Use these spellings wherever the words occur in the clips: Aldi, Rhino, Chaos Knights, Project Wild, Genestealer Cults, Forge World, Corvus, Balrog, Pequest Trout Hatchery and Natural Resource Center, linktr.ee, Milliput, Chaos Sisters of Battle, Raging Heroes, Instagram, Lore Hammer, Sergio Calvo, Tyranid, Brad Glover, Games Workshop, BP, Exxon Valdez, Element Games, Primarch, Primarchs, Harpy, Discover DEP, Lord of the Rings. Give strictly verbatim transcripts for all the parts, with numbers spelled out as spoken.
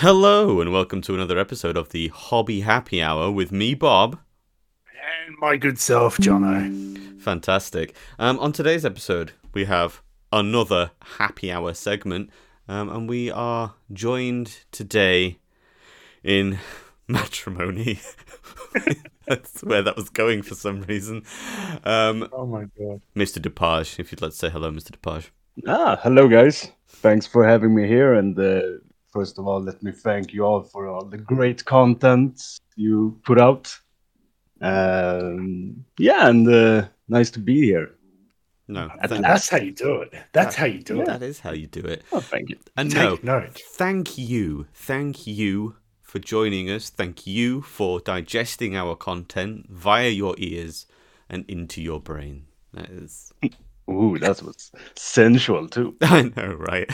Hello and welcome to another episode of the Hobby Happy Hour with me, Bob. And my good self, Jono. Fantastic. Um, on today's episode, we have another Happy Hour segment, um, and we are joined today in matrimony. That's where that was going for some reason. Um, oh my god. Mister Dupage, if you'd like to say hello, Mister Dupage. Ah, hello guys. Thanks for having me here and... Uh... First of all, let me thank you all for all the great content you put out. Um, yeah, and uh, nice to be here. No, that, that's how you do it. That's that, how you do yeah, it. That is how you do it. Oh, thank you. And Take no, note. thank you, thank you for joining us. Thank you for digesting our content via your ears and into your brain. That is. Ooh, that was sensual too. I know, right?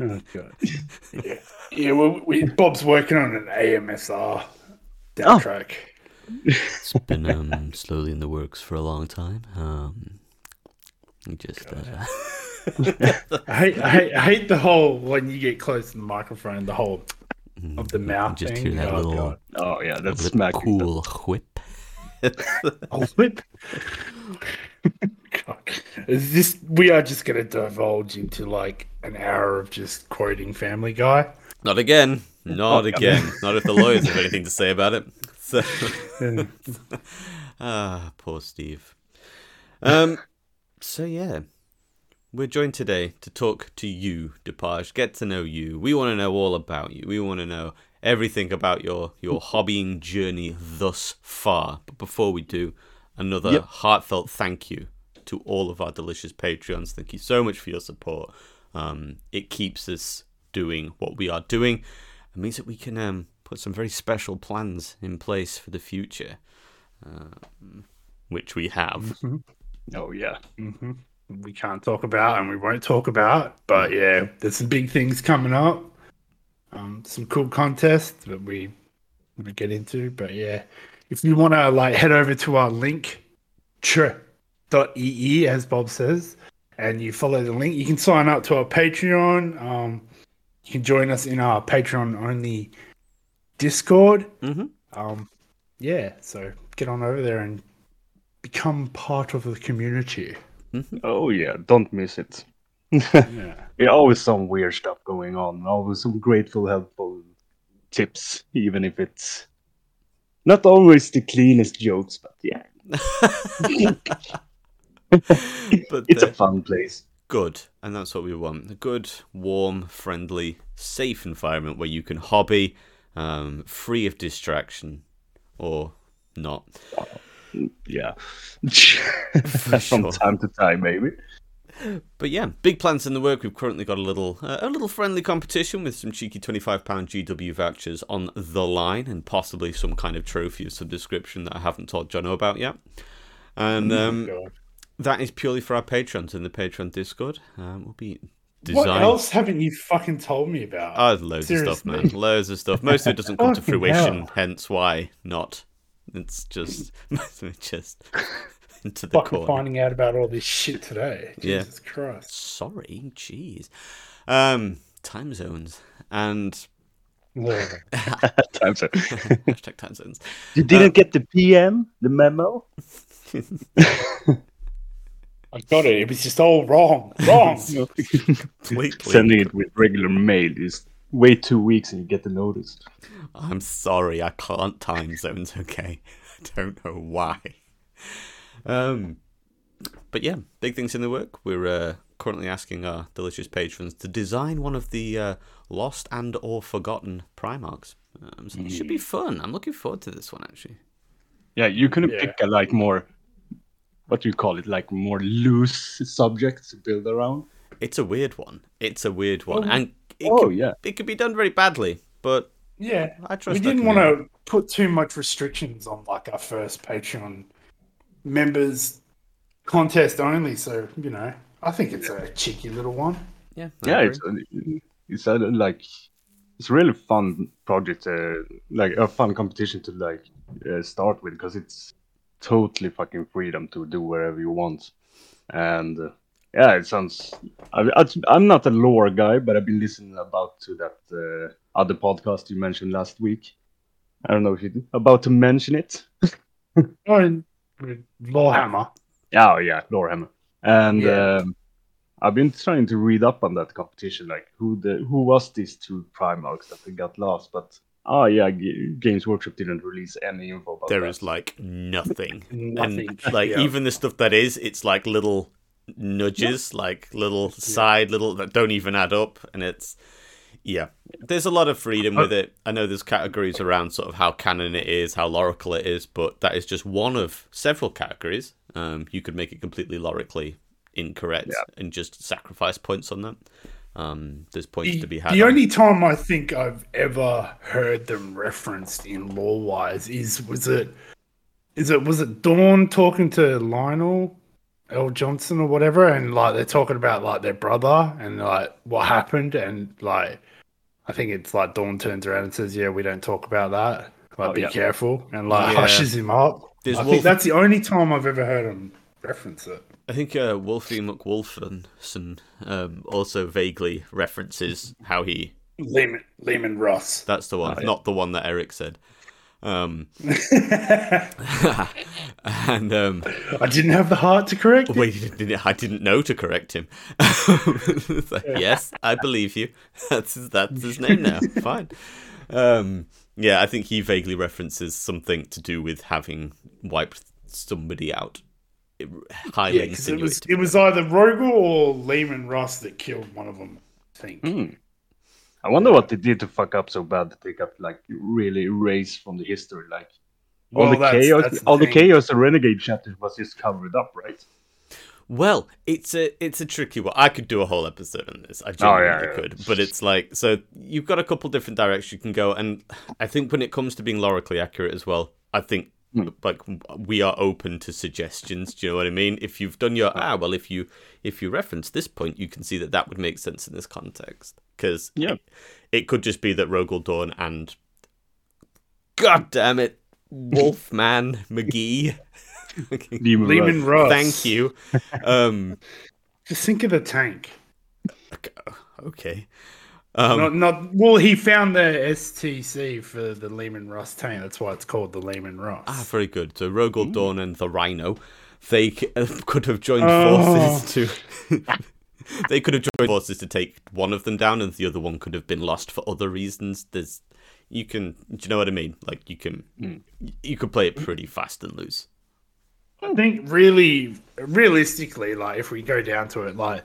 Oh, God. Yeah, yeah well, we, Bob's working on an A M S R down oh. track. It's been um, slowly in the works for a long time. Um, just. Uh... I, hate, I, hate, I hate the whole when you get close to the microphone, the whole of the mouth just thing. Just hear that oh, little. God. Oh yeah, that's cool stuff. Whip. Oh, whip. God. Is this, we are just going to divulge into like an hour of just quoting Family Guy. Not again. Not again. Not if the lawyers have anything to say about it. So. Ah, poor Steve. Um. So, yeah. We're joined today to talk to you, Dupage. Get to know you. We want to know all about you. We want to know everything about your, your hobbying journey thus far. But before we do, another yep. heartfelt thank you to all of our delicious Patreons. Thank you so much for your support. Um, it keeps us doing what we are doing. It means that we can um, put some very special plans in place for the future, um, which we have. Mm-hmm. Oh, yeah. Mm-hmm. We can't talk about and we won't talk about, but yeah, there's some big things coming up. Um, some cool contests that we want to get into, but yeah. If you want to like head over to our link tr dot e e, as Bob says, and you follow the link, you can sign up to our Patreon. Um, you can join us in our Patreon-only Discord. Mm-hmm. Um, yeah, so get on over there and become part of the community. Mm-hmm. Oh, yeah, don't miss it. Yeah. Yeah, always some weird stuff going on. Always some grateful, helpful tips, even if it's... not always the cleanest jokes, but yeah. But it's uh, a fun place. Good, and that's what we want. A good, warm, friendly, safe environment where you can hobby, um, free of distraction, or not. Yeah. From sure. time to time, maybe. But yeah, big plans in the work. We've currently got a little uh, a little friendly competition with some cheeky twenty-five pounds G W vouchers on the line and possibly some kind of trophy of some description that I haven't told Jono about yet. And um, oh that is purely for our patrons in the Patreon Discord. Um, we'll be designed... What else haven't you fucking told me about? Oh, loads Seriously. of stuff, man. Loads of stuff. Most of it doesn't come to fruition, hell. hence why not. It's just... just... into the fucking corner. Finding out about all this shit today. Jesus yeah. Christ. Sorry, jeez. Um, time zones and yeah. time zone. Hashtag time zones. You didn't um, get the P M, the memo. I got it. It was just all wrong. Wrong. Sending it with regular mail is wait two weeks and you get the notice. I'm sorry, I can't time zones. Okay, I don't know why. Um, but yeah, big things in the work. We're uh, currently asking our delicious patrons to design one of the uh, lost and or forgotten Primarchs. Um, so mm. It should be fun. I'm looking forward to this one, actually. Yeah, you can yeah. pick a like more, what do you call it, like more loose subject to build around. It's a weird one. It's a weird one. Oh, and it oh, can, yeah. it could be done very badly, but yeah, I trust we didn't want to put too much restrictions on like our first Patreon members contest only, so you know, I think it's a cheeky little one. Yeah, I yeah, agree. it's it's a, like it's a really fun project, uh, like a fun competition to like uh, start with because it's totally fucking freedom to do wherever you want, and uh, yeah, it sounds. I, I'm not a lore guy, but I've been listening about to that uh, other podcast you mentioned last week. I don't know if you're about to mention it. Lore Hammer. Oh yeah, Lore Hammer. And yeah. um, I've been trying to read up on that competition, like who the who was these two Primarchs that they got lost, but. Oh, yeah, G- Games Workshop didn't release any info about there that. There is, like, nothing. nothing. And, like, yeah. even the stuff that is, it's, like, little nudges, yeah. like, little yeah. side, little that don't even add up. And it's, yeah. There's a lot of freedom with it. I know there's categories around sort of how canon it is, how lorical it is, but that is just one of several categories. Um, you could make it completely lorically incorrect yeah. and just sacrifice points on that. Um, there's points the, to be had. The on. only time I think I've ever heard them referenced in lore-wise is was it is it was it Dawn talking to Lionel El Johnson or whatever, and like they're talking about like their brother and like what happened, and like I think it's like Dawn turns around and says, "Yeah, we don't talk about that. Like, oh, be yeah. careful," and like yeah. hushes him up. There's I Wolf- think that's the only time I've ever heard him reference it. I think uh, Wolfie McWolfenson um, also vaguely references how he... Leman, Leman Russ. That's the one, oh, yeah. not the one that Eric said. Um, and um, I didn't have the heart to correct him. Wait, I didn't know to correct him. Like, yes, I believe you. That's his, that's his name now. Fine. Um, yeah, I think he vaguely references something to do with having wiped somebody out. It, highly yeah, it was it was either Rogal or Leman Russ that killed one of them. I think. Mm. I wonder what they did to fuck up so bad that they got like really erased from the history. Like all well, the that's, chaos, that's the all thing. the chaos, the renegade chapter was just covered up, right? Well, it's a it's a tricky one. I could do a whole episode on this. I genuinely oh, yeah, yeah. could, but it's like so you've got a couple different directions you can go, and I think when it comes to being lorically accurate as well, I think. Like we are open to suggestions. Do you know what I mean? If you've done your ah well, if you if you reference this point, you can see that that would make sense in this context because yeah, it, it could just be that Rogal Dorn and God damn it, Wolfman McGee, Leman Russ. Thank you. Um, just think of the tank. Okay. Um, not, not well. He found the S T C for the Leman Russ tank. That's why it's called the Leman Russ. Ah, very good. So Rogal Dorn and the Rhino, they could have joined oh. forces to. They could have joined forces to take one of them down, and the other one could have been lost for other reasons. There's, you can, do you know what I mean? Like you can, mm. you could play it pretty fast and loose. I think really, realistically, like if we go down to it, like.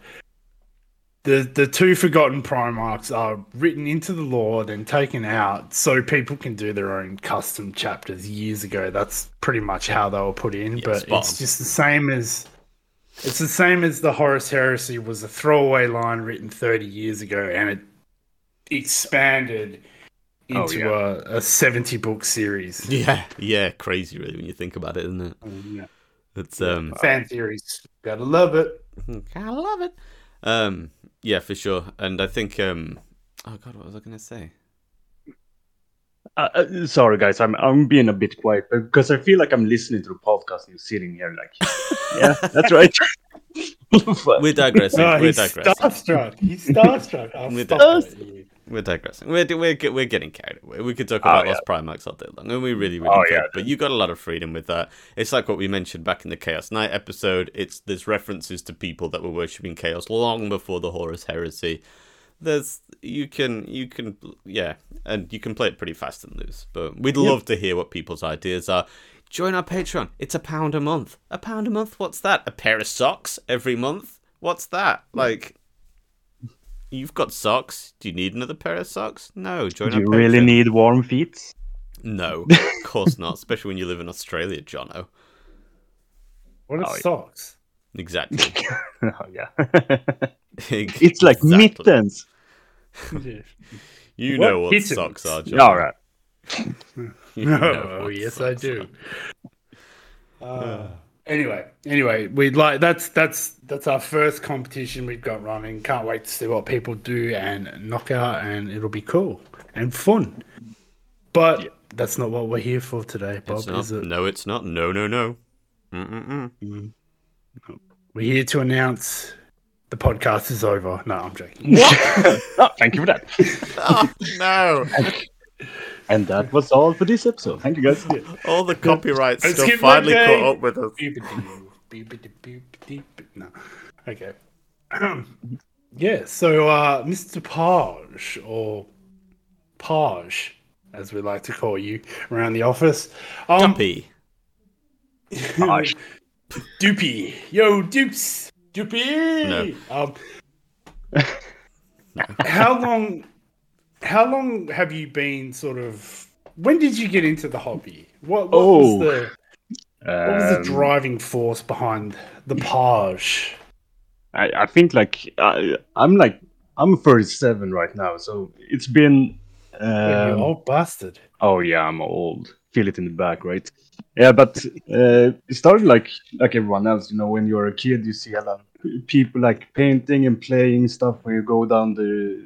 The the two forgotten Primarchs are written into the lore, then taken out, so people can do their own custom chapters years ago. That's pretty much how they were put in, yeah, but it's just the same as it's the same as the Horus Heresy was a throwaway line written thirty years ago, and it expanded into oh, yeah. a, a seventy book series. Yeah, yeah, crazy really when you think about it, isn't it? Yeah. It's um fan theories. Gotta love it. Gotta love it. Um. Yeah, for sure. And I think, um, oh God, what was I going to say? Uh, uh, sorry, guys, I'm I'm being a bit quiet because I feel like I'm listening to the podcast and you're sitting here like, yeah, that's right. We're digressing. Oh, we're digressing. Starstruck. He's starstruck. We're, starstruck. we're digressing. We're, we're, we're getting carried away. We could talk about oh, yeah. Lost Primarchs all day long, and we really, really oh, could. Yeah. But you got a lot of freedom with that. It's like what we mentioned back in the Chaos Knight episode. It's there's references to people that were worshipping chaos long before the Horus Heresy. There's you can you can yeah, and you can play it pretty fast and loose. But we'd yep. love to hear what people's ideas are. Join our Patreon. It's a pound a month. A pound a month? What's that? A pair of socks every month? What's that? Like, you've got socks. Do you need another pair of socks? No. Join Do our you Patreon. Really need warm feet? No, of course not. Especially when you live in Australia, Jono. What are oh, socks? Exactly. Oh, yeah. Exactly. It's like mittens. You what know what mittens? Socks are, Jono. All right. You know oh yes, sucks. I do. Uh, anyway, anyway, we'd like that's that's that's our first competition we've got running. Can't wait to see what people do and knock out, and it'll be cool and fun. But yeah. that's not what we're here for today, Bob. Is it? No, it's not. No, no, no. Mm-mm-mm. We're here to announce The podcast is over. No, I'm joking. What? Oh, thank you for that. Oh, no. And, and that was all for this episode. Thank you, guys. All the copyright stuff finally caught up with us. No. Okay. Um, yeah, so uh, Mister Page, or Page, as we like to call you around the office. Um, Dumpy. Dupy. Yo, Dupes. Dupy. No. Um, how long? How long have you been sort of? When did you get into the hobby? What, what oh, was the? Um, what was the driving force behind the Page? I, I think like I, I'm like I'm thirty-seven right now, so it's been. Um, yeah, you're old bastard. Oh yeah, I'm old. Feel it in the back, right? Yeah, but uh, it started like like everyone else, you know. When you're a kid, you see a lot of people like painting and playing stuff. When you go down the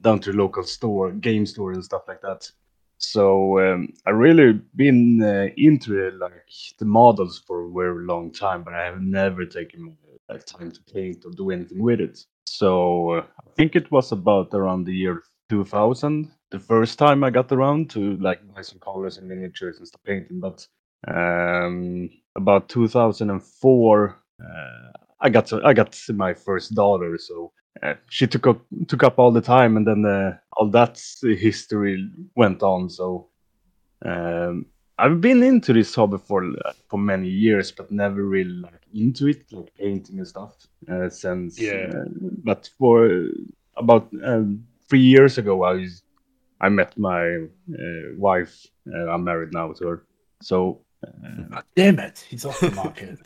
down to the local store, game store, and stuff like that. So um, I really been uh, into uh, like the models for a very long time, but I have never taken like time to paint or do anything with it. So uh, I think it was about around the year two thousand. The first time I got around to like buy some colors and miniatures and stuff painting, but um, about two thousand four, uh, I got to, I got my first daughter, so uh, she took up took up all the time, and then uh, all that history went on. So um, I've been into this hobby for for many years, but never really like into it, like painting and stuff. Uh, since yeah, uh, but for about um, three years ago, I was. I met my uh, wife. Uh, I'm married now to her. So, uh, oh, damn it, he's off the market.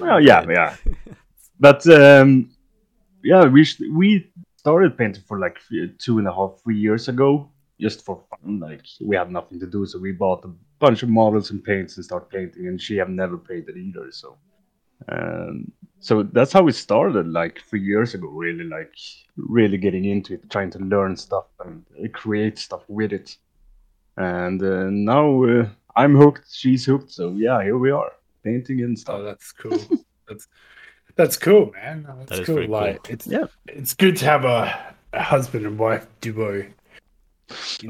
Well, yeah, yeah. But um, yeah, we sh- we started painting for like two and a half, three years ago, just for fun. Like we had nothing to do, so we bought a bunch of models and paints and started painting. And she had never painted either, so um, so that's how it started. Like three years ago, really, like. Really getting into it, trying to learn stuff and create stuff with it. And uh, now uh, I'm hooked, she's hooked, so yeah, here we are, painting and stuff. Oh, that's cool. that's that's cool, man. That's that is cool. Like cool. It's yeah, it's good to have a, a husband and wife duo.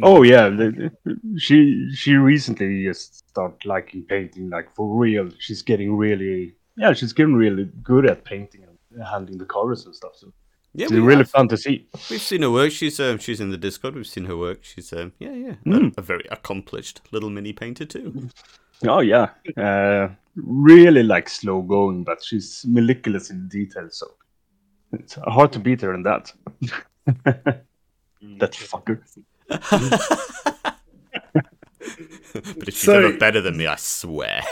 Oh yeah, the, she she recently just started liking painting, like for real. She's getting really yeah, she's getting really good at painting and handling the colors and stuff. So. Yeah, it's really have. fun to see. We've seen her work. She's um, she's in the Discord. We've seen her work. She's um, yeah, yeah, mm. a, a very accomplished little mini painter too. Oh yeah, uh, really like slow going, but she's meticulous in detail. So it's hard to beat her in that. That fucker. But if she's so... ever better than me, I swear.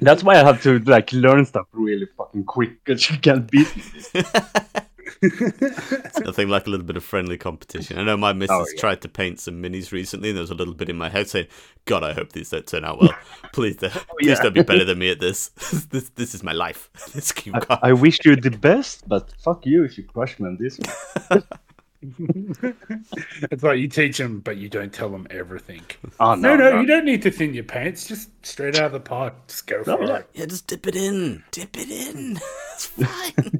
That's why I have to like learn stuff really fucking quick, because you can't beat me. It's nothing like a little bit of friendly competition. I know my missus oh, yeah. tried to paint some minis recently, and there was a little bit in my head saying, God, I hope these don't turn out well. Please don't, oh, yeah. please don't be better than me at this. This this is my life. This I, I wish you the best, but fuck you if you crush me on this one. It's like you teach them, but you don't tell them everything. Oh, no, no, no, you don't need to thin your pants. Just straight out of the pot. Just go no, for no. it. Yeah, just dip it in. Dip it in. It's fine.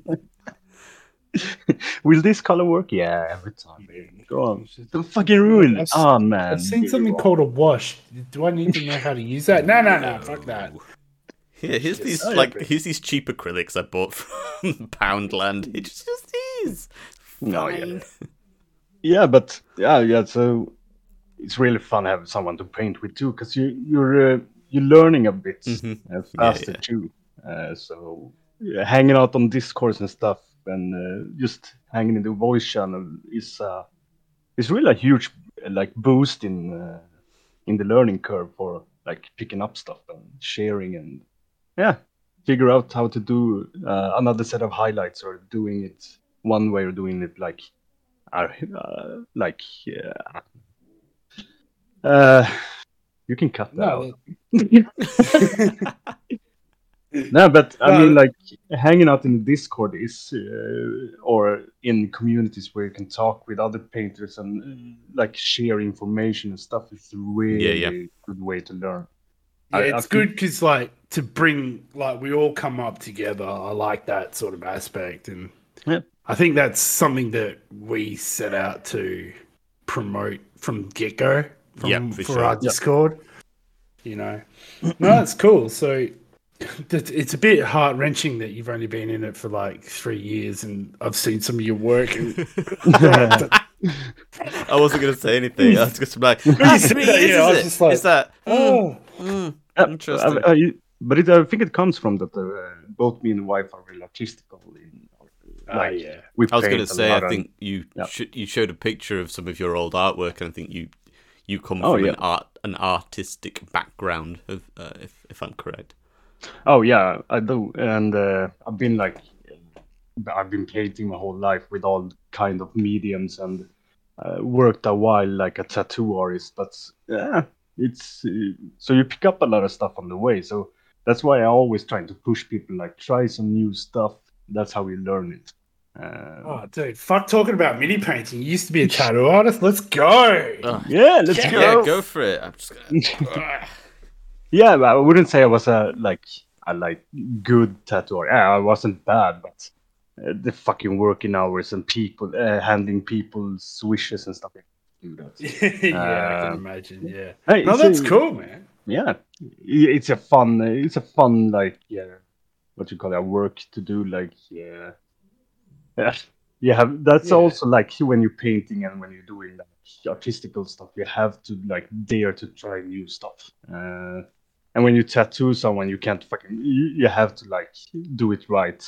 Will this color work? Yeah, every time. Man. Go on. Don't fucking ruin it. Oh, man. I've seen something called a wash. Do I need to know how to use that? No, no, no. Fuck that. Yeah, here's these oh, like yeah, here's these cheap acrylics I bought from Poundland. It's just these. No, yeah. Yeah, but yeah, yeah. So it's really fun to have someone to paint with too, because you you're uh, you're learning a bit mm-hmm. faster yeah, yeah. too. Uh, so yeah, hanging out on Discord and stuff, and uh, just hanging in the voice channel is uh, is really a huge like boost in uh, in the learning curve for like picking up stuff and sharing and yeah, figure out how to do uh, another set of highlights or doing it one way or doing it like. Uh, like, yeah. Uh, you can cut that no. out. No, but I no. mean, like, hanging out in Discord is, uh, or in communities where you can talk with other painters and, like, share information and stuff is really yeah, yeah. a good way to learn. Yeah, I, it's I good because think... like to bring like we all come up together. I like that sort of aspect, and yeah. I think that's something that we set out to promote from get go. Yeah, for, for sure. Our Discord. Yep. You know, no, that's cool. So it's a bit heart wrenching that you've only been in it for like three years, and I've seen some of your work. And... I wasn't going to say anything. I was just like, it's three years, yeah, is it? Just like, it's that. Oh, mm, mm, interesting. I, I, but it, I think it comes from that uh, both me and wife are really artistical. In, like, oh, yeah. we I was going to say, I think and, you yeah. sh- you showed a picture of some of your old artwork, and I think you you come oh, from yeah. an art an artistic background, of, uh, if if I'm correct. Oh yeah, I do, and uh, I've been like, I've been painting my whole life with all kind of mediums, and uh, worked a while like a tattoo artist. But yeah, it's uh, so you pick up a lot of stuff on the way. So that's why I always trying to push people like try some new stuff. That's how we learn it. Uh, oh, dude, fuck talking about mini painting. You used to be a tattoo artist. Let's go. Uh, yeah, let's yeah, go. Yeah, go for it. I'm just gonna. Yeah, I wouldn't say I was a like a like good tattoo artist. I wasn't bad, but uh, the fucking working hours and people uh, handling people's wishes and stuff. yeah, uh, I can imagine. Yeah, hey, no, that's a, cool, man. Yeah, it's a fun. It's a fun like yeah, what you call it, a work to do. Like yeah, yeah, yeah. That's yeah. also like when you're painting and when you're doing that artistical stuff, you have to like dare to try new stuff. Uh, And when you tattoo someone, you can't fucking... You, you have to, like, do it right.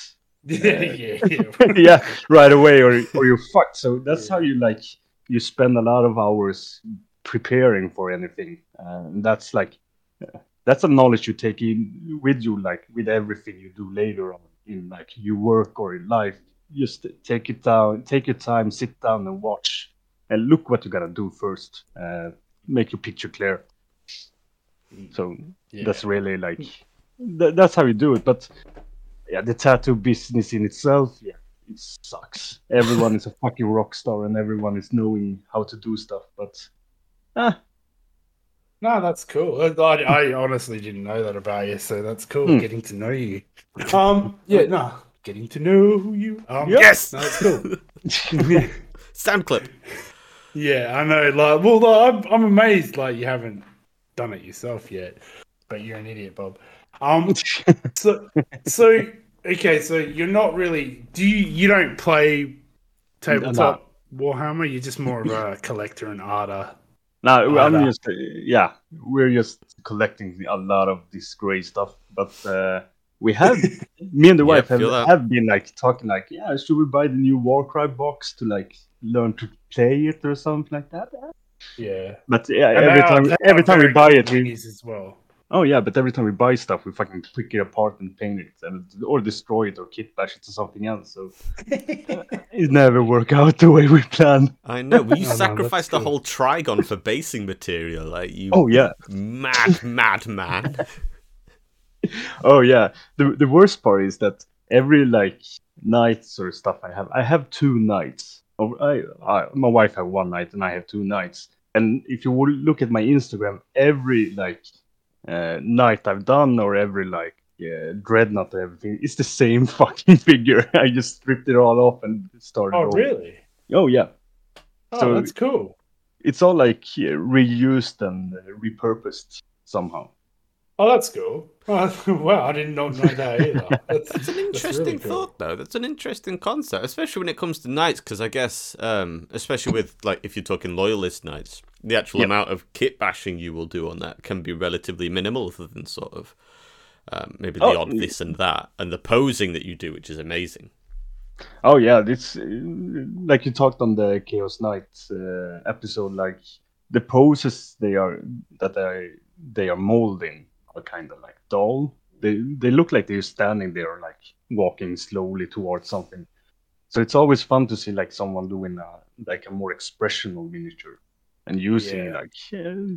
Uh, yeah, yeah. yeah, right away, or or you're fucked. So that's yeah. how you, like, you spend a lot of hours preparing for anything. Uh, and that's, like, uh, that's a knowledge you take in with you, like, with everything you do later on in, like, your work or in life. Just take it down, take your time, sit down and watch. And look what you gotta do first. Uh, make your picture clear. So yeah. that's really like th- that's how you do it. But yeah, the tattoo business in itself, yeah, it sucks. Everyone is a fucking rock star, and everyone is knowing how to do stuff. But ah, no, that's cool. I, I honestly didn't know that about you, so that's cool. Mm. Getting to know you. Um, yeah, no, getting to know who you. Um, yep. Yes, no, that's cool. Sound clip. Yeah, I know. Like, well, like, I'm, I'm amazed. Like, you haven't done it yourself yet, but you're an idiot, Bob. Um, so, so okay, so you're not really. Do you? You don't play tabletop no, no. Warhammer. You're just more of a collector and arter. No, I'm just yeah. We're just collecting a lot of this grey stuff, but uh, we have me and the wife yeah, have, have been like talking like, yeah, should we buy the new Warcry box to like learn to play it or something like that? Yeah, but yeah, and every time every time we buy it, we as well. Oh yeah, but every time we buy stuff, we fucking pick it apart and paint it, and or destroy it, or kit bash it to something else. So it never work out the way we plan. I know. Well, you oh, sacrificed no, the cool. whole Trigon for basing material, like you. Oh yeah, mad, mad, mad. oh yeah. The the worst part is that every like nights or stuff I have, I have two nights. I, I, my wife have one night and I have two nights. And if you will look at my Instagram, every like uh, night I've done or every like yeah, dreadnought or everything, it's the same fucking figure. I just stripped it all off and started. Oh over. Really? Oh yeah. Oh, so that's cool. It's all like yeah, reused and uh, repurposed somehow. Oh, that's cool. Oh, wow, I did not know that either. That's, that's an interesting that's really thought, cool. though. That's an interesting concept, especially when it comes to knights, because I guess, um, especially with, like, if you're talking loyalist knights, the actual yep. amount of kit bashing you will do on that can be relatively minimal, other than sort of um, maybe the oh, odd this and that, and the posing that you do, which is amazing. Oh, yeah. It's, like you talked on the Chaos Knights uh, episode, like, the poses they are that I, they are molding are kind of like dull. They they look like they're standing there, like walking slowly towards something. So it's always fun to see like someone doing a like a more expressional miniature and using yeah. like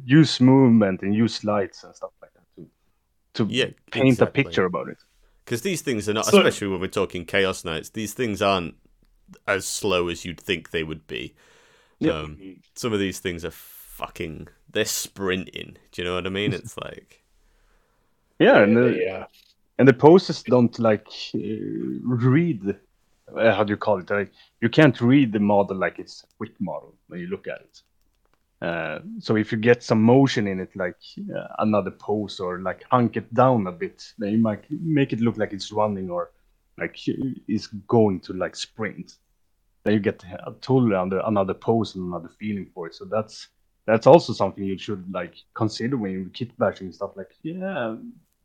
use movement and use lights and stuff like that to to yeah, paint exactly. a picture about it. Because these things are not, so, especially when we're talking Chaos Knights, these things aren't as slow as you'd think they would be. Yeah. Um, some of these things are fucking. They're sprinting. Do you know what I mean? It's like. Yeah, and the, yeah. and the poses don't like read. Uh, how do you call it? Like, you can't read the model like it's a quick model when you look at it. Uh, so if you get some motion in it, like uh, another pose or like hunk it down a bit, then you might make it look like it's running or like it's going to like sprint. Then you get a totally under another pose and another feeling for it. So that's that's also something you should like consider when you're kit bashing and stuff. Like, yeah,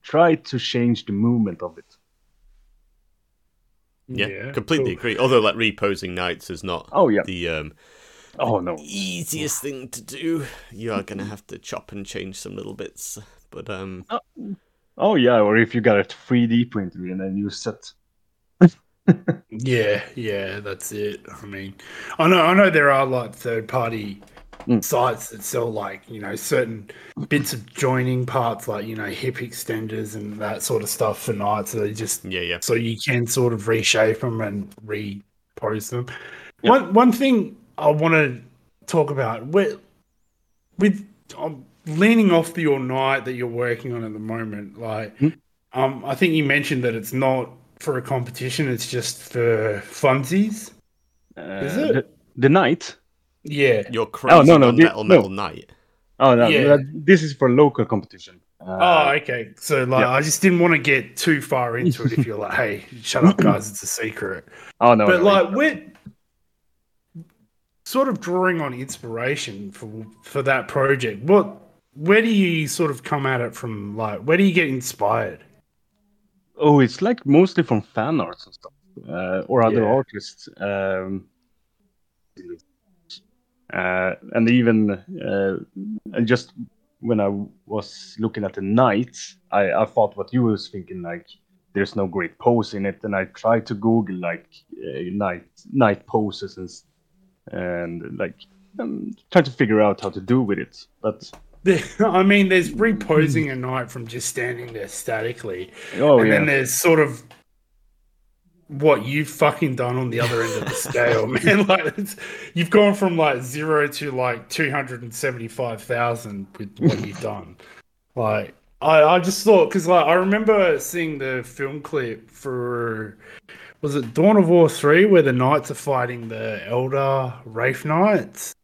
try to change the movement of it. Yeah, yeah, completely cool. agree. Although, like, reposing knights is not oh, yeah. the um, oh no easiest thing to do. You are going to have to chop and change some little bits. But um, oh, oh yeah, or if you got a three D printer and then you set. yeah, yeah, that's it. I mean, I know, I know there are like third-party mm. sites that sell like you know certain bits of joining parts, like you know hip extenders and that sort of stuff for knights. So they just yeah, yeah. So you can sort of reshape them and repose them. Yeah. One one thing. I want to talk about with, with um, leaning off your night that you're working on at the moment. Like, mm-hmm. um, I think you mentioned that it's not for a competition; it's just for funsies. Uh, Is it the, the night? Yeah, you're crazy. Oh no, no, this, metal, metal no. night. Oh no, yeah. This is for local competition. Uh, oh, okay. So, like, yeah. I just didn't want to get too far into it. If you're like, hey, shut up, guys, it's a secret. Oh no, but no, like, no. we're sort of drawing on inspiration for for that project. What, where do you sort of come at it from? Like, where do you get inspired? Oh, it's like mostly from fan arts and stuff, uh, or other yeah. artists, um, uh, and even uh, and just when I was looking at the knights, I, I thought what you were thinking, like there's no great pose in it, and I tried to Google like uh, knight knight poses and. And like, um, try to figure out how to do with it. But I mean, there's reposing a knight from just standing there statically. Oh, and yeah. then there's sort of what you've fucking done on the other end of the scale, man. Like, it's, you've gone from like zero to like two hundred and seventy-five thousand with what you've done. Like, I, I just thought because like I remember seeing the film clip for. Was it Dawn of War three where the knights are fighting the Elder Wraith Knights?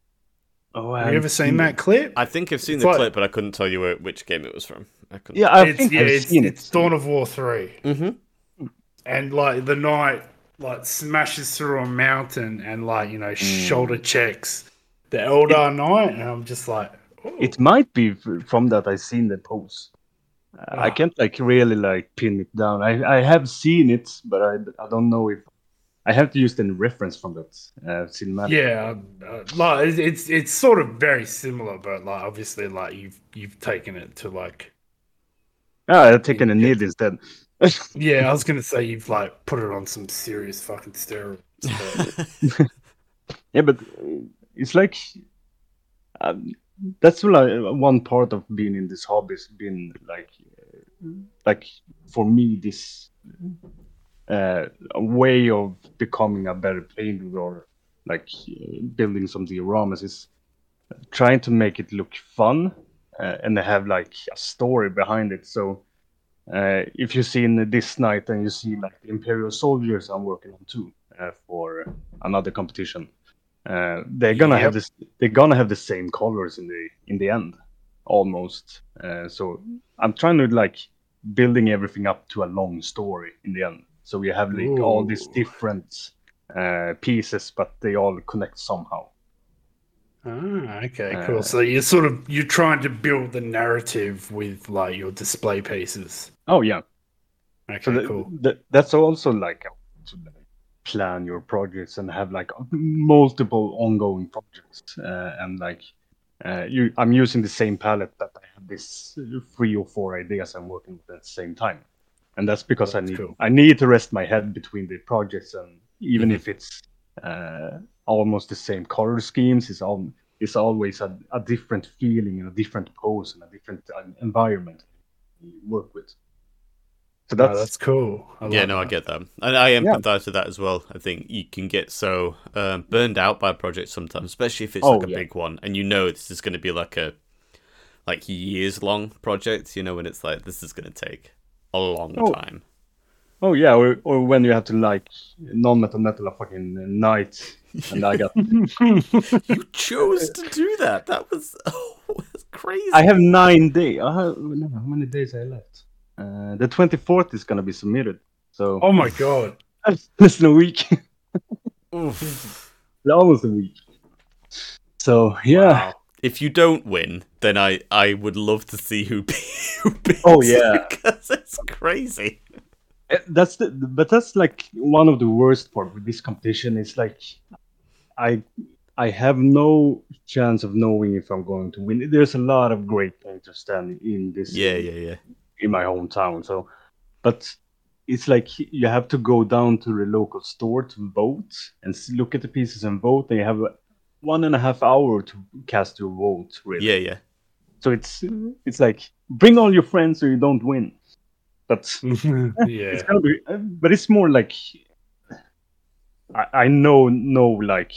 Oh, have you ever seen, seen that clip? I think I've seen it's the like, clip, but I couldn't tell you which game it was from. I yeah, I it's, think yeah, I've it's, seen it's it. Dawn of War three. Mm-hmm. And like the knight like smashes through a mountain and like you know mm. shoulder checks the Elder it, Knight, and I'm just like, oh. It might be from that I've seen the pose. I can't like really like pin it down. I, I have seen it, but I, I don't know if I have to use any reference from that uh, cinematic. Yeah, uh, like it's it's sort of very similar, but like obviously like you've you've taken it to like. Ah, I've taken a nid instead. Yeah, I was gonna say you've like put it on some serious fucking steroids. But... yeah, but it's like. Um, That's like one part of being in this hobby has been like, like for me, this uh, way of becoming a better painter or like building some dioramas is trying to make it look fun uh, and have like a story behind it. So uh, if you see in this night and you see like the Imperial soldiers I'm working on too uh, for another competition. Uh, they're gonna yep. have this. They're gonna have the same colors in the in the end, almost. Uh, so I'm trying to like building everything up to a long story in the end. So we have like Ooh. all these different uh, pieces, but they all connect somehow. Ah, okay, uh, cool. So you're sort of you're trying to build the narrative with like your display pieces. Oh yeah. Okay, so cool. Th- th- that's also like. A, plan your projects and have like multiple ongoing projects uh, and like uh, you I'm using the same palette that I have this three or four ideas I'm working with at the same time, and that's because that's I need cool. I need to rest my head between the projects, and even mm-hmm. if it's uh, almost the same color schemes, it's all it's always a, a different feeling and a different pose and a different uh, environment you work with. So that's, oh, that's cool. I yeah, no, that. I get that. And I empathize yeah. with that as well. I think you can get so uh, burned out by a project sometimes, especially if it's oh, like a yeah. big one. And you know this is going to be like a like years long projects, you know, when it's like, this is going to take a long oh. time. Oh yeah, or or when you have to like non-metal metal a fucking night, and I got you chose to do that. That was oh, that's crazy. I have nine days. I have no, how many days I left? Uh, the twenty-fourth is gonna be submitted. So oh my god, less than a week. Oof. Almost a week. So yeah. Wow. If you don't win, then I, I would love to see who beats. Oh yeah, because it's crazy. That's the, but that's like one of the worst part with this competition. It's like I I have no chance of knowing if I'm going to win. There's a lot of great painters standing in this. Yeah, yeah, yeah. In my hometown, so but it's like you have to go down to the local store to vote and look at the pieces and vote. And you have a one and a half hour to cast your vote. Really. Yeah, yeah. So it's it's like bring all your friends so you don't win. But yeah. It's gonna be, but it's more like I, I know, no, like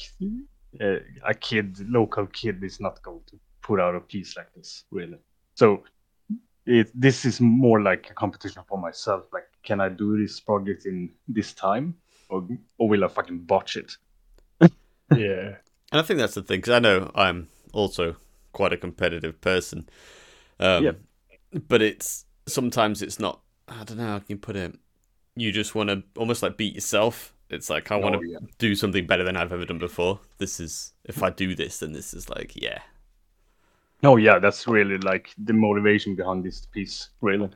uh, a kid, local kid, is not going to put out a piece like this, really. So it, this is more like a competition for myself. Like, can I do this project in this time, or or will I fucking botch it? Yeah, and I think that's the thing, because I know I'm also quite a competitive person. Um, yeah, but it's sometimes it's not. I don't know how I can put it. You just want to almost like beat yourself. It's like, I want to oh, yeah. do something better than I've ever done before. This is, if I do this, then this is like, yeah. Oh, yeah, that's really like the motivation behind this piece, really.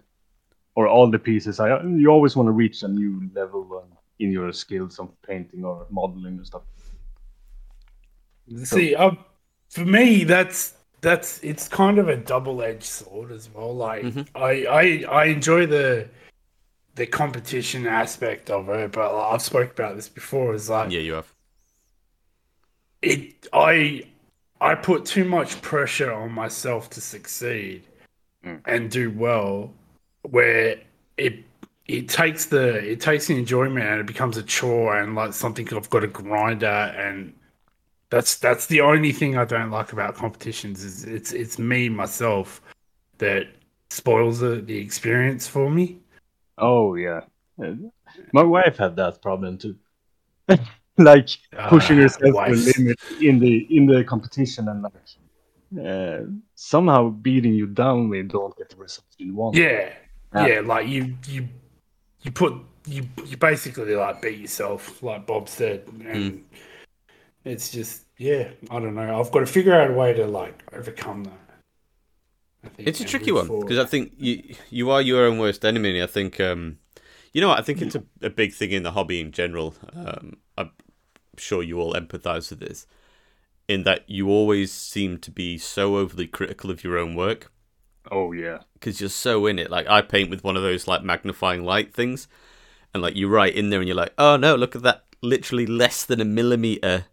Or all the pieces. I You always want to reach a new level in your skills of painting or modeling and stuff. See, so. um, for me, that's... That's it's kind of a double-edged sword as well. Like mm-hmm. I, I, I enjoy the the competition aspect of it, but like, I've spoke about this before. Is like yeah, you have. It I I put too much pressure on myself to succeed mm. and do well, where it it takes the it takes the enjoyment and it becomes a chore and like something I've got to grind at and. That's that's the only thing I don't like about competitions is it's it's me myself that spoils the, the experience for me. Oh yeah, my wife had that problem too. Like pushing uh, herself wife. to the limit in the in the competition and like uh, somehow beating you down when you don't get the result you want. Yeah, yeah, yeah like you you you put you you basically like beat yourself, like Bob said, and. Mm. It's just, yeah, I don't know. I've got to figure out a way to, like, overcome that. I think it's a tricky one, because I think you you are your own worst enemy. And I think, um, you know what, I think it's a, a big thing in the hobby in general. Um, I'm sure you all empathise with this, in that you always seem to be so overly critical of your own work. Oh, yeah. Because you're so in it. Like, I paint with one of those, like, magnifying light things, and, like, you're right in there, and you're like, oh, no, look at that, literally less than a millimetre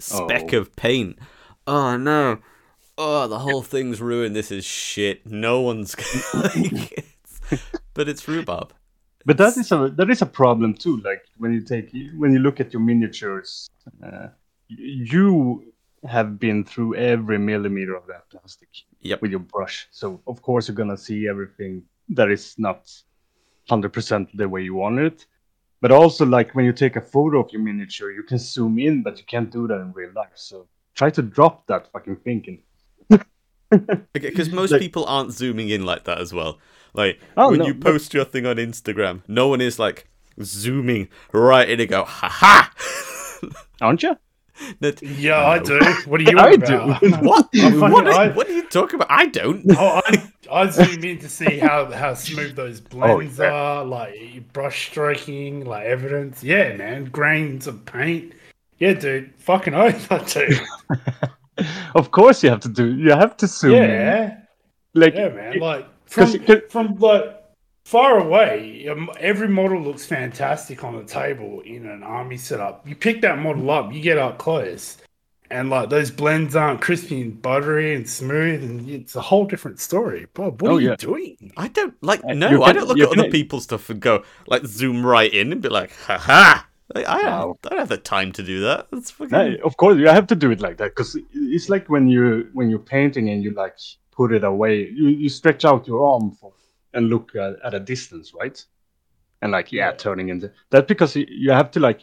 speck oh. of paint. Oh no! Oh, the whole thing's ruined. This is shit. No one's gonna like it. But it's rhubarb. But that is a that is a problem too. Like when you take when you look at your miniatures, uh, you have been through every millimeter of that plastic yep. with your brush. So of course you're gonna see everything that is not one hundred percent the way you want it. But also, like, when you take a photo of your miniature, you can zoom in, but you can't do that in real life. So try to drop that fucking thinking. Okay, because most like, people aren't zooming in like that as well. Like, oh, when no, you post but... your thing on Instagram, no one is, like, zooming right in and go, ha-ha! Aren't you? That, yeah, no. I do. What do you I about? Do. What? What, I... what are you talking about? I don't. Oh, I, I zoom in to see how, how smooth those blends oh, yeah. are, like brush stroking, like evidence. Yeah, man, grains of paint. Yeah, dude, fucking oath, I do. Of course, you have to do. You have to zoom. Yeah, in. Like yeah, man, like from it... from like far away, every model looks fantastic on the table in an army setup. You pick that model up, you get up close, and like those blends aren't crispy and buttery and smooth, and it's a whole different story. Bob, what oh, are yeah. you doing? I don't like. No, you're I don't look at other people's stuff and go like zoom right in and be like, ha ha. Like, I, wow. I don't have the time to do that. That's fucking... no, of course, you have to do it like that because it's like when you when you're painting and you like put it away. You you stretch out your arm for, and look at, at a distance, right? And like, yeah, yeah. turning into that, because you have to like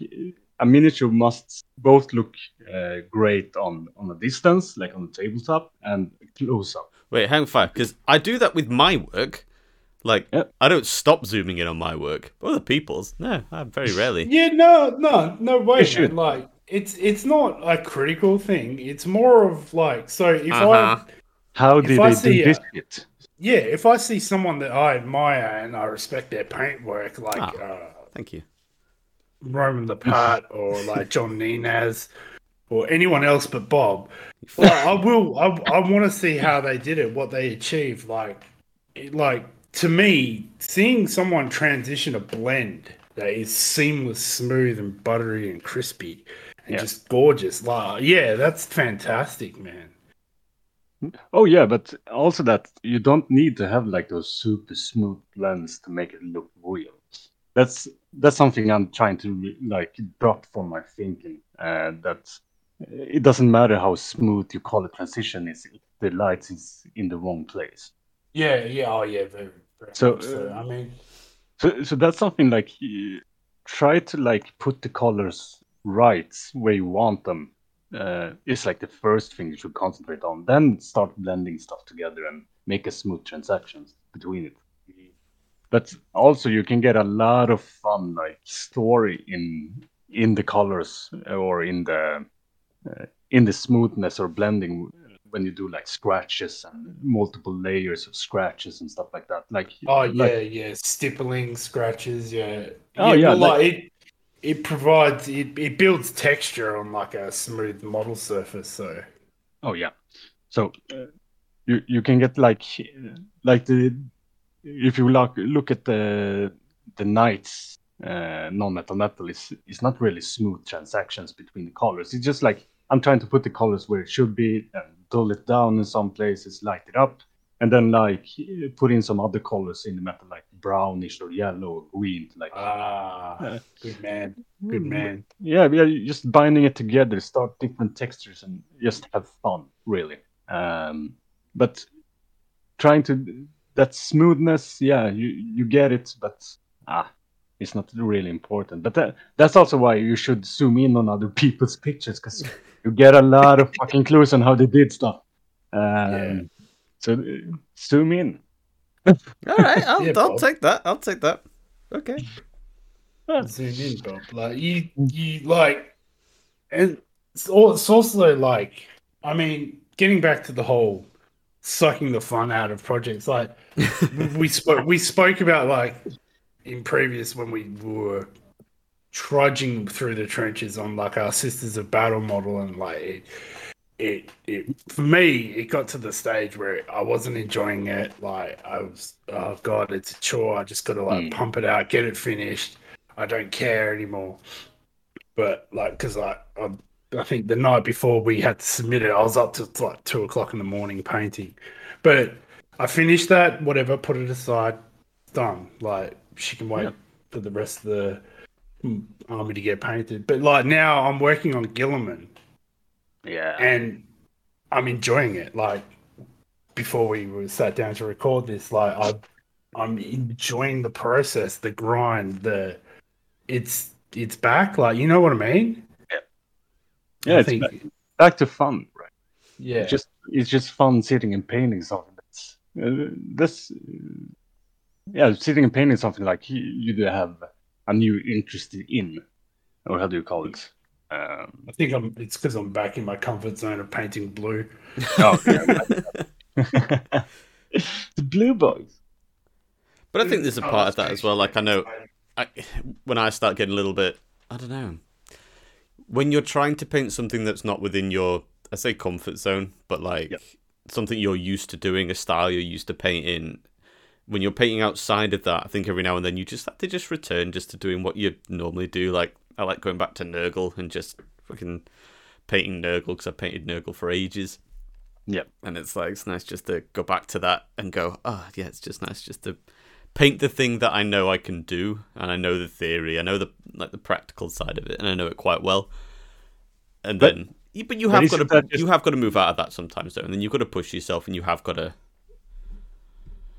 a miniature must both look uh, great on on a distance, like on the tabletop, and close up. Wait, hang fire, because I do that with my work. Like, yep. I don't stop zooming in on my work. Other people's, no, I very rarely. yeah, no, no, no way. Like, it's it's not a critical thing. It's more of like, so if uh-huh. I how did they do this shit? Yeah, if I see someone that I admire and I respect their paintwork, like oh, uh, thank you, Roman the Part or like John Ninaz or anyone else but Bob, like, I will. I I want to see how they did it, what they achieved, like like. To me, seeing someone transition a blend that is seamless, smooth, and buttery and crispy and yeah. just gorgeous, like, yeah, that's fantastic, man. Oh, yeah, but also that you don't need to have like those super smooth blends to make it look real. That's that's something I'm trying to like drop from my thinking, uh, that it doesn't matter how smooth you call a transition, is if the light is in the wrong place. Yeah, yeah, oh yeah, very, very so, much so. Uh, I mean, so, so that's something like try to like put the colors right where you want them. Uh, it's like the first thing you should concentrate on. Then start blending stuff together and make a smooth transactions between it. But also, you can get a lot of fun like story in in the colors or in the uh, in the smoothness or blending. When you do like scratches and multiple layers of scratches and stuff like that, like oh yeah, like, yeah, stippling scratches, yeah. Oh yeah, yeah like, like it, it provides it, it builds texture on like a smooth model surface. So oh yeah, so uh, you you can get like like the if you look look at the the knights uh, non-metal metal is it's not really smooth transactions between the colors. It's just like I'm trying to put the colors where it should be and dull it down in some places, light it up, and then like put in some other colors in the metal, like brownish or yellow or green. Like ah, uh, good man, good man. Yeah, we are just binding it together, start different textures, and just have fun, really. Um, but trying to that smoothness, yeah, you you get it, but ah. It's not really important, but that, that's also why you should zoom in on other people's pictures, because you get a lot of fucking clues on how they did stuff. Um, yeah. So uh, zoom in. All right, I'll, yeah, I'll take that. I'll take that. Okay. Zoom in, Bob. Like you, you like, and it's also like, I mean, getting back to the whole sucking the fun out of projects. Like we spoke, we spoke about like. In previous, when we were trudging through the trenches on like our Sisters of Battle model, and like it, it, it for me, it got to the stage where I wasn't enjoying it. Like I was, oh god, it's a chore. I just got to like mm. pump it out, get it finished. I don't care anymore. But like, because I, I, I think the night before we had to submit it, I was up to like two o'clock in the morning painting. But I finished that, whatever, put it aside, done. Like. She can wait yep. for the rest of the army to get painted. But like now I'm working on Guilliman. Yeah. And I'm enjoying it. Like before we were sat down to record this, like I I'm enjoying the process, the grind, the it's it's back, like you know what I mean? Yeah. Yeah, I it's think, back, back to fun, right? Yeah. It's just it's just fun sitting and painting something that's uh, that's uh, yeah, sitting and painting something like you, you have a new interest in, or how do you call it? Um, I think I'm. It's because I'm back in my comfort zone of painting blue. Oh, yeah. The blue boys. But I think there's a part of that as well. Like I know, I, when I start getting a little bit, I don't know. When you're trying to paint something that's not within your, I say comfort zone, but like yeah. something you're used to doing, a style you're used to painting. When you're painting outside of that, I think every now and then you just have to just return just to doing what you normally do. Like I like going back to Nurgle and just fucking painting Nurgle because I painted Nurgle for ages. Yep. And it's like it's nice just to go back to that and go, oh yeah, it's just nice just to paint the thing that I know I can do, and I know the theory, I know the like the practical side of it, and I know it quite well. And but, then, but you have got to just... you have got to move out of that sometimes, though, and then you've got to push yourself, and you have got to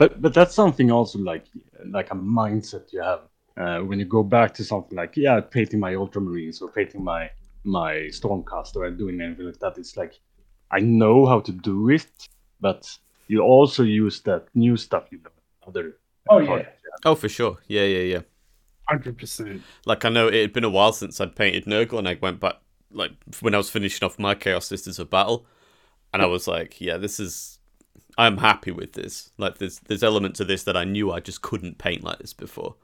But but that's something also like like a mindset you have uh, when you go back to something like yeah, painting my Ultramarines or painting my my Stormcast or doing anything like that. It's like I know how to do it, but you also use that new stuff you know, other. Oh yeah. Projects, yeah. Oh for sure. Yeah yeah yeah. one hundred percent. Like I know it had been a while since I'd painted Nurgle, and I went back like when I was finishing off my Chaos Sisters of Battle, and I was like, yeah, this is. I'm happy with this. Like, there's there's elements of this that I knew I just couldn't paint like this before.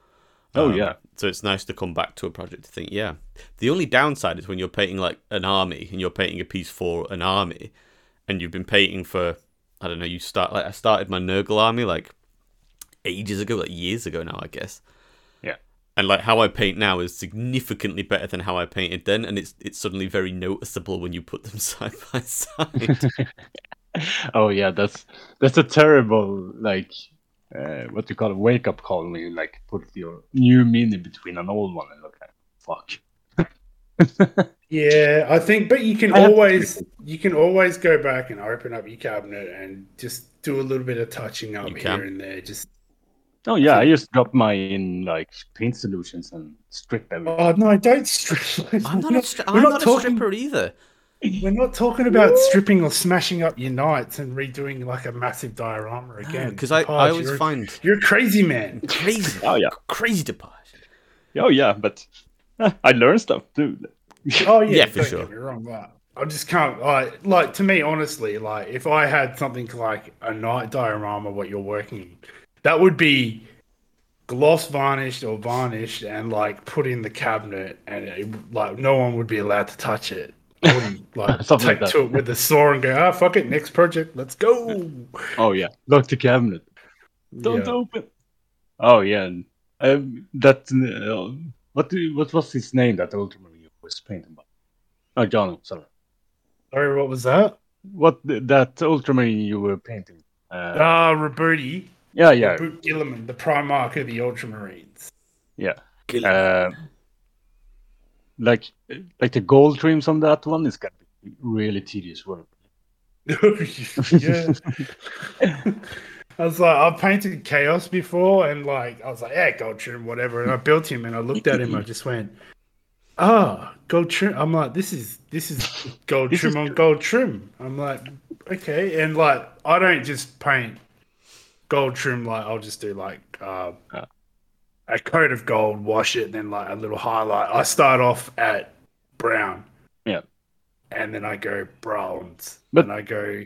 Oh, um, yeah. So it's nice to come back to a project to think, yeah. The only downside is when you're painting, like, an army, and you're painting a piece for an army, and you've been painting for, I don't know, you start, like, I started my Nurgle army, like, ages ago, like, years ago now, I guess. Yeah. And, like, how I paint now is significantly better than how I painted then, and it's it's suddenly very noticeable when you put them side by side. Oh yeah, that's that's a terrible like uh, what you call a wake up call when you like put your new mini between an old one and look like fuck. Yeah, I think, but you can I always you can always go back and open up your cabinet and just do a little bit of touching up here and there. Just oh yeah, I just drop my in like paint solutions and strip them. Oh no, don't strip. I'm not. A stri- I'm not, not talking... a stripper either. We're not talking about stripping or smashing up your knights and redoing like a massive diorama again. Because no, I, I always you're, find... You're a crazy man. Crazy. Oh, yeah. Crazy Dupage. Oh, yeah, but uh, I learned stuff too. Oh, yeah, yeah for sure. Don't get me wrong, but I just can't... Like, like, to me, honestly, like if I had something like a knight diorama, what you're working in, that would be gloss varnished or varnished and like put in the cabinet and it, like no one would be allowed to touch it. I wouldn't like take like to it with a saw and go, ah, oh, fuck it, next project, let's go. Oh yeah, lock the cabinet. Don't yeah. open. Oh yeah, um, that uh, what do, what was his name that Ultramarine was painting by? Oh, John, sorry. Sorry, what was that? What that Ultramarine you were painting? Ah, uh, uh, Rabuti. Yeah, yeah. Rabuti Guilliman, the Primarch of the Ultramarines. Yeah. Uh, Like, like the gold trims on that one is gonna be really tedious work. Yeah, I was like, I've painted Chaos before, and like, I was like, yeah, gold trim, whatever. And I built him, and I looked at him, I just went, ah, oh, gold trim. I'm like, this is this is gold this trim is on gold trim. I'm like, okay, and like, I don't just paint gold trim. Like, I'll just do like. Uh, uh. A coat of gold, wash it, and then like a little highlight. I start off at brown. Yeah. And then I go bronze. But and I go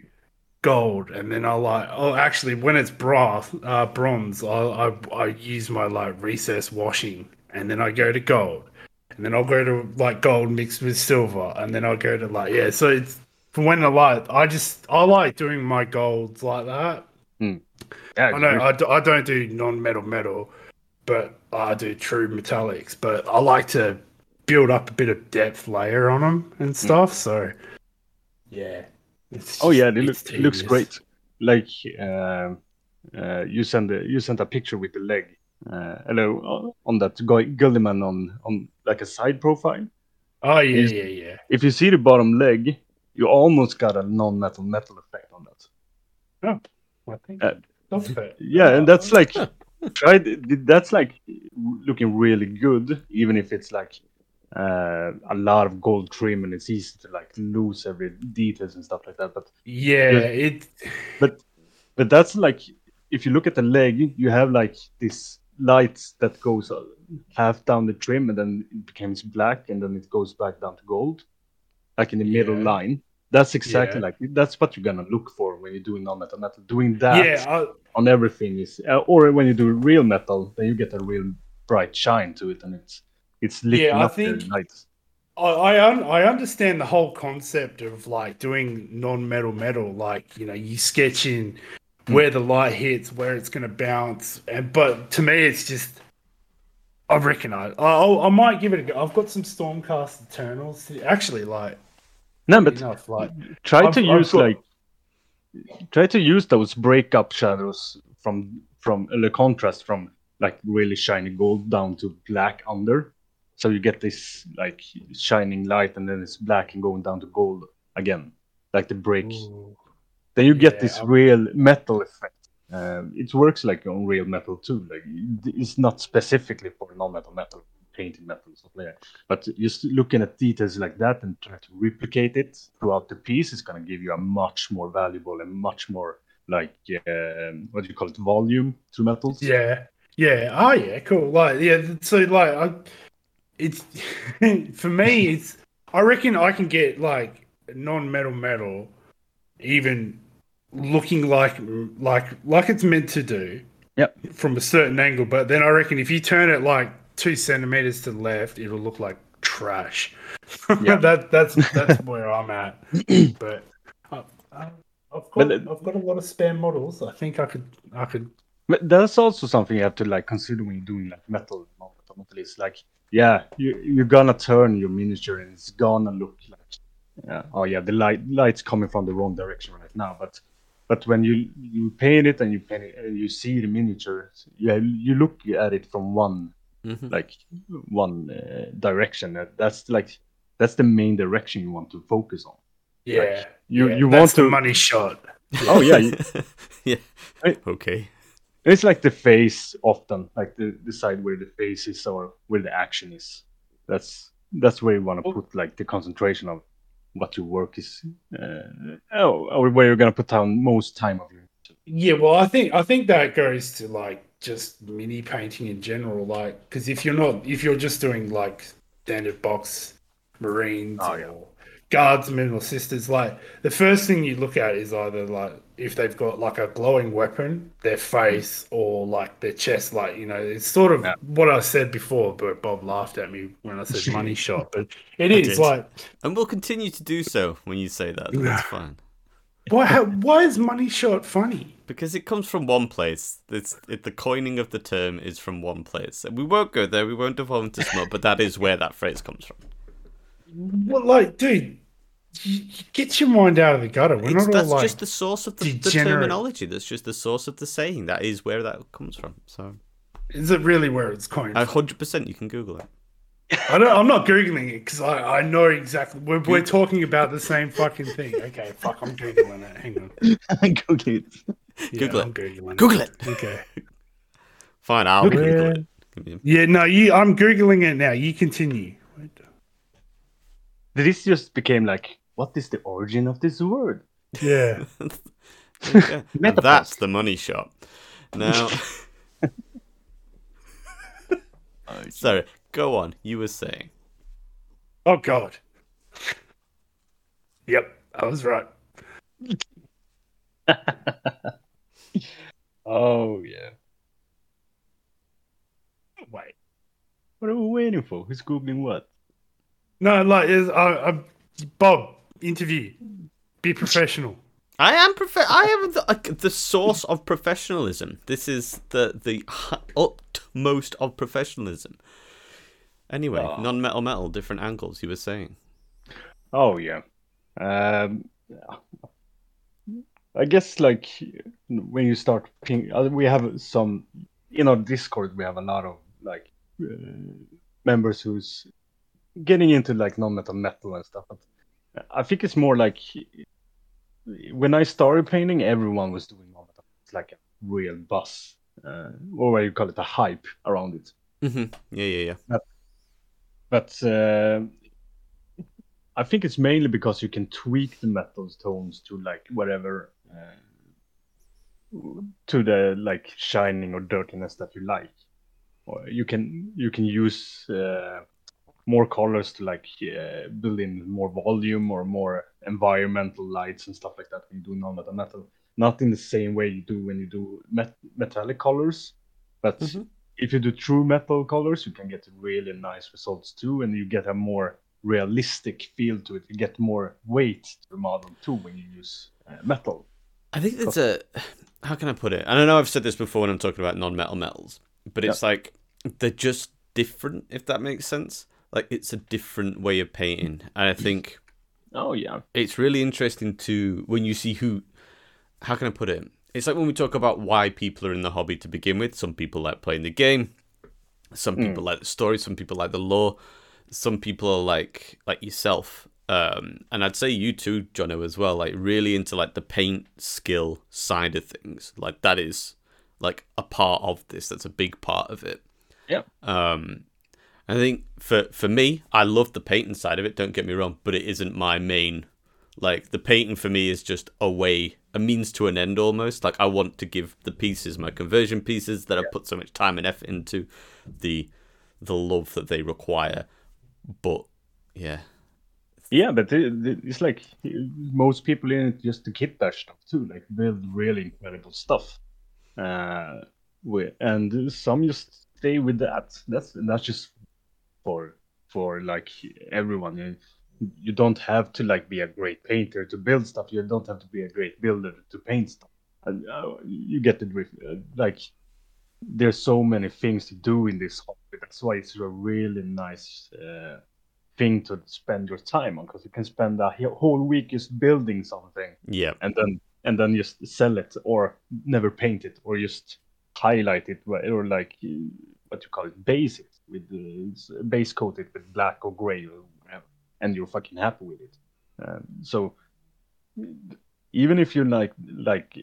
gold. And then I like, oh, actually, when it's broth, uh, bronze, I, I I use my like recess washing. And then I go to gold. And then I'll go to like gold mixed with silver. And then I'll go to like, yeah. So it's for when I like, I just, I like doing my golds like that. Mm. Yeah, I know I, do, I don't do non-metal metal. But I do true metallics. But I like to build up a bit of depth layer on them and stuff. So, yeah. It's just, oh yeah, it, look, it looks great. Like uh, uh, you sent a, you sent a picture with the leg. Uh, hello on that Guilliman on on like a side profile. Oh yeah, you, yeah, yeah. If you see the bottom leg, you almost got a non-metal metal effect on that. Oh, well, I think uh, that's fair. Yeah, and that's like. Right, that's like looking really good, even if it's like uh, a lot of gold trim and it's easy to like lose every details and stuff like that. But yeah, yeah, it. But but that's like if you look at the leg, you have like this light that goes half down the trim and then it becomes black and then it goes back down to gold, like in the yeah. middle line. That's exactly yeah. like that's what you're gonna look for when you're doing non-metal metal. Doing that. Yeah. I'll... on everything is, uh, or when you do real metal, then you get a real bright shine to it, and it's it's lit yeah, up the lights. I I, un- I understand the whole concept of like doing non-metal metal, like you know, you sketch in mm. where the light hits, where it's going to bounce, and but to me, it's just I reckon I I might give it a go. I've got some Stormcast Eternals actually, like no, but enough, like, try I've, to use got, like. Try to use those break-up shadows from from the contrast from like really shiny gold down to black under, so you get this like shining light and then it's black and going down to gold again, like the break. Ooh. Then you get yeah, this I'm... real metal effect Uh, it works like on real metal too. Like it's not specifically for non-metal metal, painted metal, stuff like that. But just looking at details like that and trying to replicate it throughout the piece is going to give you a much more valuable and much more like um, what do you call it, volume to metals. Yeah, yeah. Oh yeah, cool. Like yeah, so like I, it's for me, it's I reckon I can get like non-metal metal even looking like like like it's meant to do, yep, from a certain angle. But then I reckon if you turn it like two centimeters to the left, it'll look like trash. Yep. that that's that's where I'm at. But I, I, I've got but, I've got a lot of spare models. I think I could I could. But that's also something you have to like consider when you're doing like metal metal metal is like yeah you you're gonna turn your miniature and it's gonna look like yeah oh yeah the light light's coming from the wrong direction right now, but. But when you, you paint it and you paint it and you see the miniatures, you you look at it from one mm-hmm. like one uh, direction. That, that's like that's the main direction you want to focus on. Yeah, like, you yeah, you that's want to the money shot. Oh yeah, you... yeah. I... Okay, it's like the face often, like the, the side where the face is or where the action is. That's that's where you want to oh. put like the concentration of. What your work is, uh, oh, or where you're going to put down most time of your. Yeah, well, I think I think that goes to like just mini painting in general, like because if you're not, if you're just doing like standard box Marines oh, yeah. or Guardsmen or Sisters, like the first thing you look at is either like if they've got like a glowing weapon, their face, or like their chest, like you know, it's sort of yeah. what I said before, but Bob laughed at me when I said money shot, but it I is did. Like, and we'll continue to do so when you say that. That's fine. Why? How, why is money shot funny? Because it comes from one place. It's it, the coining of the term is from one place, and we won't go there. We won't devolve into smut, but that is where that phrase comes from. Well, like, dude. You get your mind out of the gutter. We're not that's all, like, just the source of the, the terminology. That's just the source of the saying. That is where that comes from. So, is it really where it's coined? A hundred percent. You can Google it. I don't, I'm not googling it because I, I know exactly. We're, we're talking about the same fucking thing. Okay, fuck. I'm googling it. Hang on. Google it. Yeah, Google it. I'm googling Google it. it. Okay. Fine. I'll Google, Google it. Yeah. No. You. I'm googling it now. You continue. This just became like. What is the origin of this word? Yeah. Okay. And that's the money shot. Now, sorry, go on. You were saying. Oh, God. Yep, I was right. Oh, yeah. Wait. What are we waiting for? Who's Googling what? No, like, is I, I, Bob. Interview. Be professional. I am prof. I am the, uh, the source of professionalism. This is the the utmost of professionalism. Anyway, oh. non-metal metal, different angles. You were saying. Oh yeah. Um, I guess like when you start ping, we have some in our Discord. We have a lot of like uh, members who's getting into like non-metal metal and stuff. But I think it's more like when I started painting, everyone was doing all that. It's like a real buzz, uh, or what you call it, a hype around it. Mm-hmm. Yeah, yeah, yeah. But, but uh, I think it's mainly because you can tweak the metal's tones to like whatever, uh, to the like shining or dirtiness that you like. Or you can you can use. Uh, more colors to like uh, build in more volume or more environmental lights and stuff like that when you do non-metal metal. Not in the same way you do when you do met- metallic colors, but mm-hmm. if you do true metal colors, you can get really nice results too, and you get a more realistic feel to it. You get more weight to the model too when you use uh, metal. I think that's so- a... How can I put it? And I know I've said this before when I'm talking about non-metal metals, but it's yeah. like they're just different, if that makes sense. Like, it's a different way of painting. And I think oh yeah, it's really interesting to, when you see who, how can I put it? It's like when we talk about why people are in the hobby to begin with. Some people like playing the game. Some people mm. like the story. Some people like the lore. Some people are like, like yourself, Um, and I'd say you too, Jono, as well, like really into like the paint skill side of things. Like that is like a part of this. That's a big part of it. Yeah. Um, I think for, for me, I love the painting side of it. Don't get me wrong, but it isn't my main. Like the painting for me is just a way, a means to an end almost. Like I want to give the pieces, my conversion pieces that yeah. I put so much time and effort into, the the love that they require. But yeah. Yeah, but it's like most people in it just to keep that stuff too, like build really incredible stuff. Uh, and some just stay with that. That's that's just for for like everyone. You, you don't have to like be a great painter to build stuff. You don't have to be a great builder to paint stuff. And uh, you get the drift. Uh, like there's so many things to do in this hobby. That's why it's a really nice uh, thing to spend your time on, because you can spend a whole week just building something. Yeah, and then and then just sell it or never paint it or just highlight it or like what you call it, base it with uh, base coat it with black or gray or whatever, and you're fucking happy with it. Um, so even if you're like like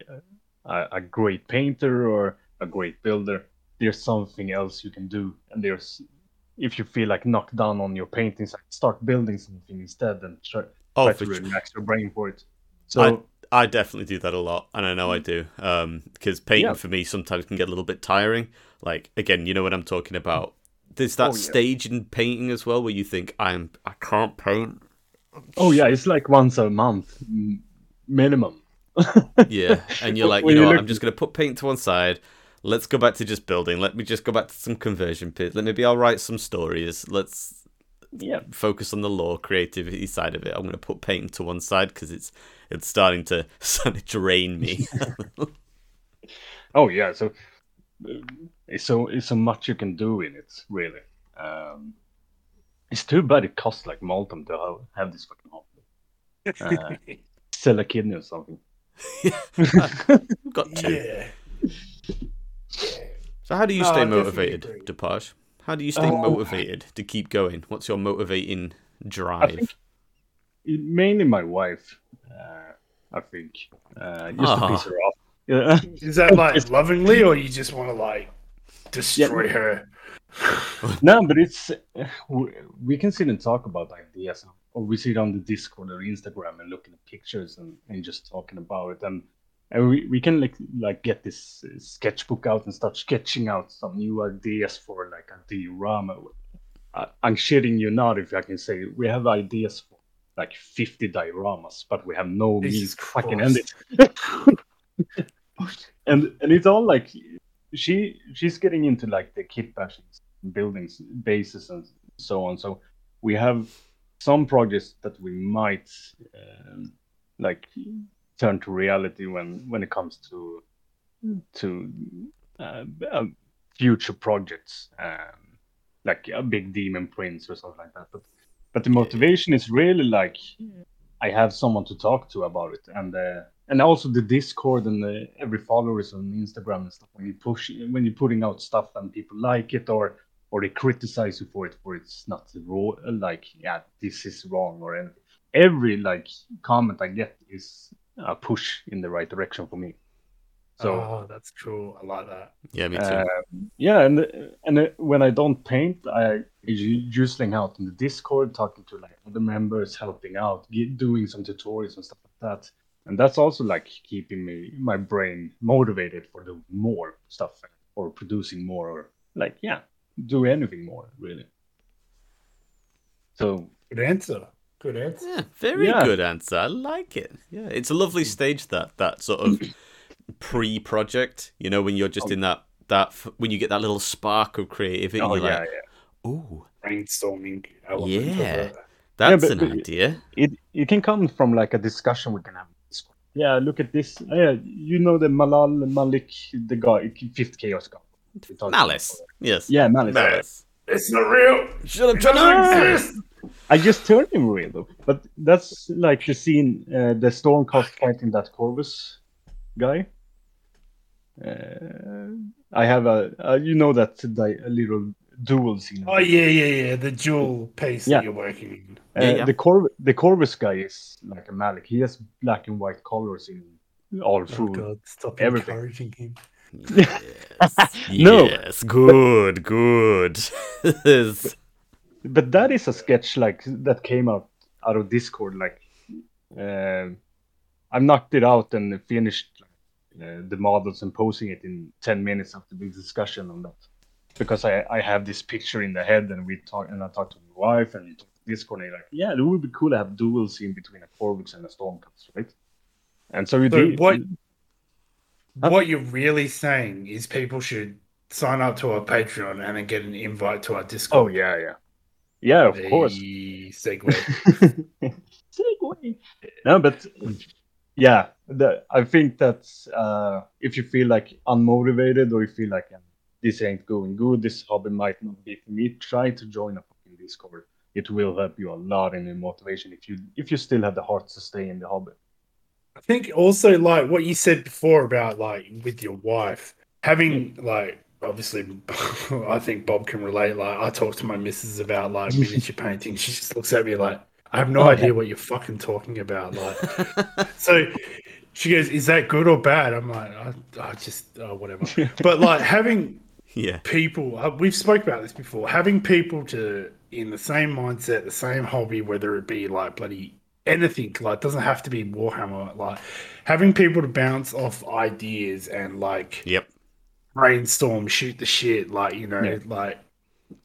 a, a great painter or a great builder, there's something else you can do. And there's, if you feel like knocked down on your paintings, like start building something instead and try, oh, try to relax your brain for it. So. I- I definitely do that a lot, and I know I do, um, because painting yeah. for me sometimes can get a little bit tiring. Like, again, you know what I'm talking about. There's that oh, yeah. stage in painting as well where you think, I'm, I can't paint. Oh, yeah, it's like once a month, minimum. Yeah, and you're like, you know what, I'm just going to put paint to one side. Let's go back to just building. Let me just go back to some conversion pits. Let Maybe I'll write some stories. Let's yeah. focus on the lore, creativity side of it. I'm going to put painting to one side because it's... It's starting to, starting to drain me. Oh yeah, so it's so it's so much you can do in it, really. Um, it's too bad it costs like Malcolm to have this fucking hobby. Uh, sell a kidney or something. We've got two. Yeah. So how do you no, stay motivated, Dupage? How do you stay oh, motivated to keep going? What's your motivating drive? I think mainly my wife. Uh, I think uh, just uh-huh. to piss her off. Yeah. Is that like lovingly, or you just want to like destroy yeah. her? No, but it's we, we can sit and talk about ideas, or we sit on the Discord or Instagram and look at the pictures and, and just talking about it, and, and we, we can like like get this sketchbook out and start sketching out some new ideas for like a diorama. I, I'm shitting you not if I can say we have ideas for like fifty dioramas, but we have no means to fucking end it. and and it's all like she she's getting into like the kit bashings, buildings, bases, and so on. So we have some projects that we might um, like turn to reality when when it comes to to uh, uh, future projects, um, like a big demon prince or something like that. But But the motivation is really like I have someone to talk to about it, and uh, and also the Discord and the, every followers on Instagram and stuff. When you push, when you're putting out stuff and people like it, or or they criticize you for it, for it's not raw, like yeah, this is wrong or anything. Every like comment I get is a push in the right direction for me. So oh, that's cool. I like that. Yeah, me too. Uh, yeah, and and when I don't paint, I usually out in the Discord, talking to like other members, helping out, doing some tutorials and stuff like that. And that's also like keeping me my brain motivated for the more stuff or producing more or like yeah, do anything more really. So good answer. Good answer. Yeah, very yeah. good answer. I like it. Yeah, it's a lovely stage that that sort of. Pre-project, you know, when you're just oh. in that that when you get that little spark of creativity, oh, you're yeah, like, yeah. "Ooh, brainstorming." Yeah, that's yeah, but, an but idea. It it can come from like a discussion we can have. Yeah, look at this. Yeah, you know the Malal Malik, the guy, fifth Chaos guy. Malice. Yes. Yeah, Malice. Malice. It's not real. Shut up, Johnny. I just turned him real though, but that's like the scene, uh, the Stormcast fighting that Corvus guy. Uh, I have a, a you know that di- a little duels. You know? Oh yeah, yeah, yeah. The dual pace yeah. that you're working in. Uh, yeah, yeah. The Corv- the Corvus guy is like a Malik. He has black and white colors in all through. Oh God, stop everything. Encouraging him. Yes. No. Yes. Good. Good. Yes. But that is a sketch like that came out out of Discord. Like, uh, I knocked it out and finished uh, the models and posting it in ten minutes after the discussion on that, because I, I have this picture in the head and we talk and I talked to my wife and we talked to Discord and like, yeah, it would be cool to have duels in between a Corvus and a Stormcast, right? And so we so did. What, huh? what you're really saying is people should sign up to our Patreon and then get an invite to our Discord. Oh yeah, yeah. Yeah, of the course. Segway. Segway. No, but yeah, the, I think that's uh, if you feel like unmotivated or you feel like this ain't going good, this hobby might not be for me, try to join a fucking Discord. It will help you a lot in your motivation if you if you still have the heart to stay in the hobby. I think also like what you said before about like with your wife having mm. like. Obviously, I think Bob can relate. Like, I talk to my missus about like miniature painting. She just looks at me like, I have no idea what you're fucking talking about. Like, so she goes, "Is that good or bad?" I'm like, "I, I just oh, whatever." But like having yeah people, we've spoke about this before. Having people to in the same mindset, the same hobby, whether it be like bloody anything, like doesn't have to be Warhammer. Like having people to bounce off ideas and like yep. brainstorm, shoot the shit, like, you know, yeah. like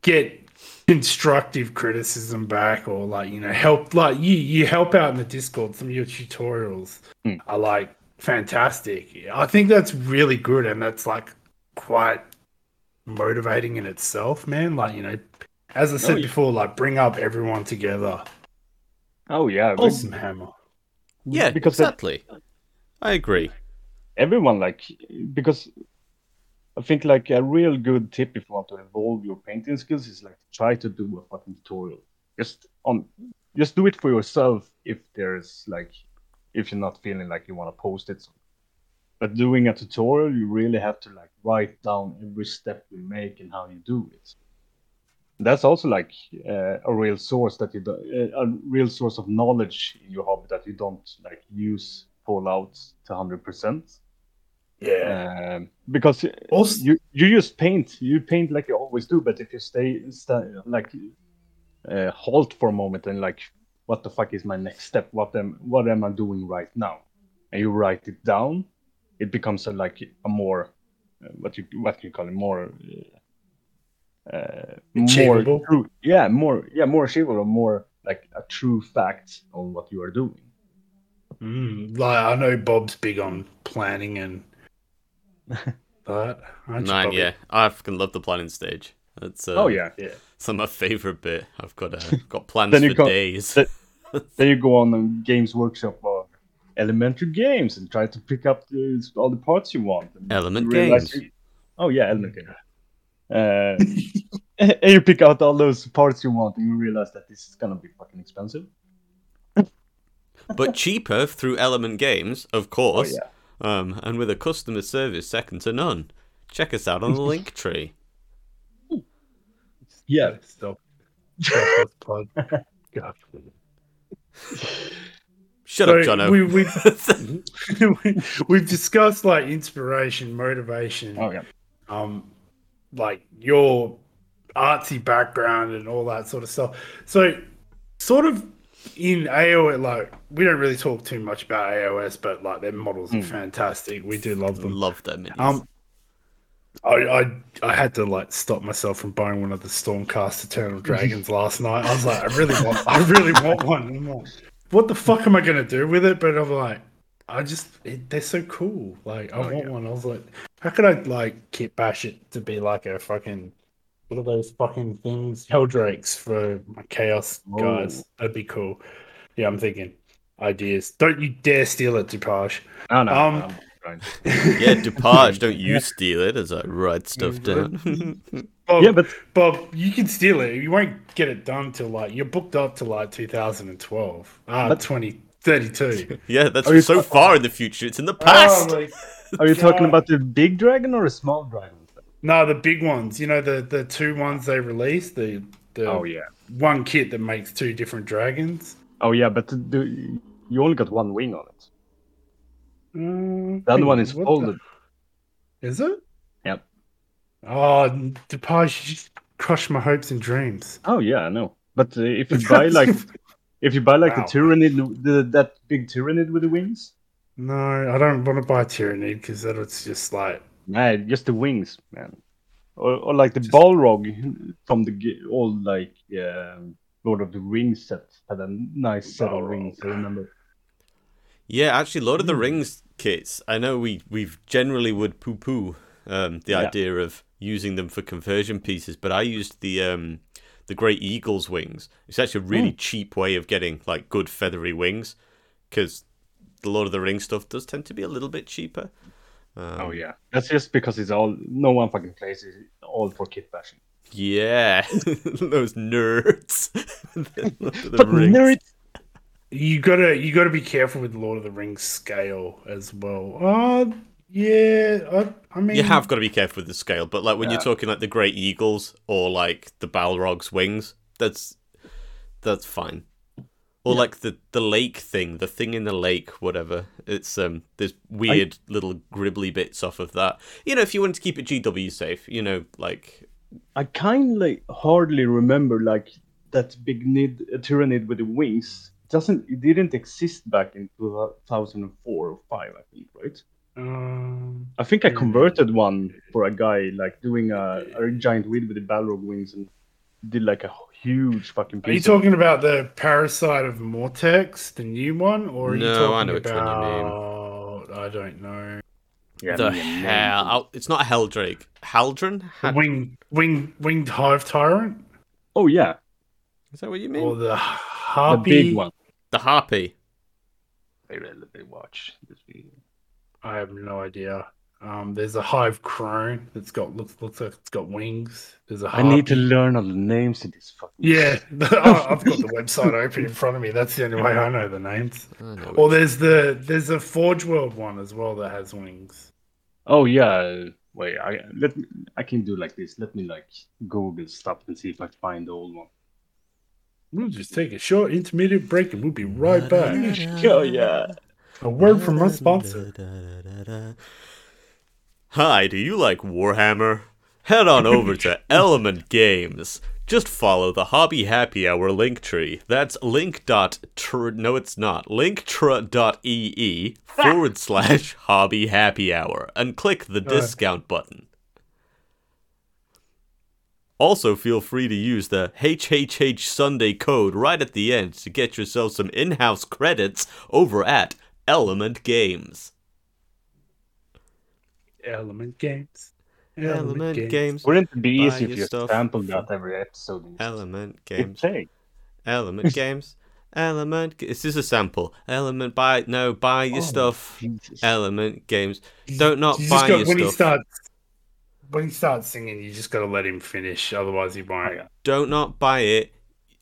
get constructive criticism back or like, you know, help, like you you help out in the Discord. Some of your tutorials mm. are like fantastic. I think that's really good and that's like quite motivating in itself, man. Like, you know, as I said oh, before, like bring up everyone together. Oh yeah. Awesome Hammer. Yeah, because exactly. That, I agree. Everyone like because I think like a real good tip if you want to evolve your painting skills is like try to do a fucking tutorial. Just on, just do it for yourself if there's like, if you're not feeling like you want to post it. But doing a tutorial, you really have to like write down every step you make and how you do it. That's also like uh, a real source that you do, a real source of knowledge in your hobby that you don't like use full out to one hundred percent. Yeah, um, because also, you you just paint, you paint like you always do. But if you stay st- like uh, halt for a moment and like, what the fuck is my next step? What am what am I doing right now? And you write it down, it becomes a, like a more uh, what you what can you call it more uh, achievable. more true, yeah more yeah more achievable or more like a true fact on what you are doing. Mm, like I know Bob's big on planning and. But nine, probably... yeah, I fucking love the planning stage. That's uh, oh yeah, yeah. It's my favorite bit. I've got uh, got plans then you for go, days. Then, then you go on the Games Workshop or Element Games and try to pick up the, all the parts you want. Element Games. You, oh yeah, Element Games. Uh, and you pick out all those parts you want, and you realize that this is gonna be fucking expensive, but cheaper through Element Games, of course. Oh, yeah. Um, and with a customer service second to none. Check us out on the Linktree. Yeah, stop. Stop pod. Shut so up, Jono. We, we've, we've discussed like inspiration, motivation, oh, yeah. um, like your artsy background and all that sort of stuff. So, sort of. In A O S, like we don't really talk too much about A O S, but like their models are mm. fantastic. We do love them. Love them. Um, I, I I had to like stop myself from buying one of the Stormcast Eternal Dragons last night. I was like, I really want, I really want one. I'm like, what the fuck am I gonna do with it? But I'm like, I just it, they're so cool. Like I oh, want yeah. one. I was like, how could I like kit bash it to be like a fucking. What are those fucking things? Helldrakes for my Chaos guys. Ooh. That'd be cool. Yeah, I'm thinking ideas. Don't you dare steal it, Dupage. Oh, no, um, no, no. Yeah, Dupage, don't you steal it as I write stuff down. Bob, yeah, but Bob, you can steal it. You won't get it done till like you're booked up to like two thousand twelve. Ah, uh, twenty thirty-two. Yeah, that's are so you... far in the future. It's in the past. Oh, are you God. Talking about the big dragon or a small dragon? No, the big ones. You know, the, the two ones they released. The, the oh yeah, one kit that makes two different dragons. Oh yeah, but the, the, you only got one wing on it. Um, the other one is folded. The... Is it? Yep. Oh, Dupage, you just crushed my hopes and dreams. Oh yeah, I know. But uh, if you buy like, if you buy like wow. the Tyranid, the, that big Tyranid with the wings. No, I don't want to buy Tyranid because that it's just like. Nah, just the wings, man, or, or like the just... Balrog from the old like uh, Lord of the Rings set had a nice set Balrog. Of wings. I remember. Yeah, actually, Lord of the Rings kits. I know we we've generally would poo-poo um, the yeah. idea of using them for conversion pieces, but I used the um, the Great Eagle's wings. It's actually a really mm. cheap way of getting like good feathery wings because the Lord of the Rings stuff does tend to be a little bit cheaper. Um, oh yeah, that's just because it's all no one fucking plays it all for kit bashing. Yeah, those nerds. But rings. Nerds, you gotta you gotta be careful with Lord of the Rings scale as well. Oh yeah, I, I mean you have got to be careful with the scale. But like when yeah. you're talking like the Great Eagles or like the Balrog's wings, that's that's fine. Or yeah. like the, the lake thing, the thing in the lake, whatever. It's um, there's weird I, little gribbly bits off of that. You know, if you wanted to keep it G W safe, you know, like I kind of hardly remember like that big nid, uh, Tyranid with the wings. It doesn't it didn't exist back in two thousand four or five, I think, right? Um, I think I converted one for a guy like doing a, a giant wheel with the Balrog wings and did like a huge fucking piece. Are you talking of... about the Parasite of Mortex, the new one? Or are no, you talking I know which about... one you mean. I don't know. Yeah, the hell. I'll... It's not a Heldrake. Haldren? Had... Wing, wing, winged Hive Tyrant? Oh, yeah. Is that what you mean? Or the Harpy? The big one. The Harpy. They really watch this video. I have no idea. Um, there's a Hive Crone that's got looks looks like it's got wings. There's a harpy. I need to learn all the names of this fucking. Yeah, oh, I've got the website open in front of me. That's the only way I know the names. Know or there's the there's a Forge World one as well that has wings. Oh yeah, wait. I let me, I can do like this. Let me like Google stuff and see if I find the old one. We'll just take a short intermediate break and we'll be right back. Oh yeah, a word from our sponsor. Hi, do you like Warhammer? Head on over to Element Games. Just follow the Hobby Happy Hour link tree. That's link.tr... No, it's not. linktr.ee forward slash Hobby Happy Hour and click the All discount right. button. Also, feel free to use the H H H Sunday code right at the end to get yourself some in-house credits over at Element Games. Element Games. Element, Element Games. Games. Wouldn't it be easy if you sampled out every episode? Element Games. Element Games. Element. This is a sample. Element. Buy. No. Buy your oh, stuff. Jesus. Element Games. Don't not you buy got, your when stuff. He starts, when he starts singing, you just got to let him finish. Otherwise, you're buying it. Don't not buy it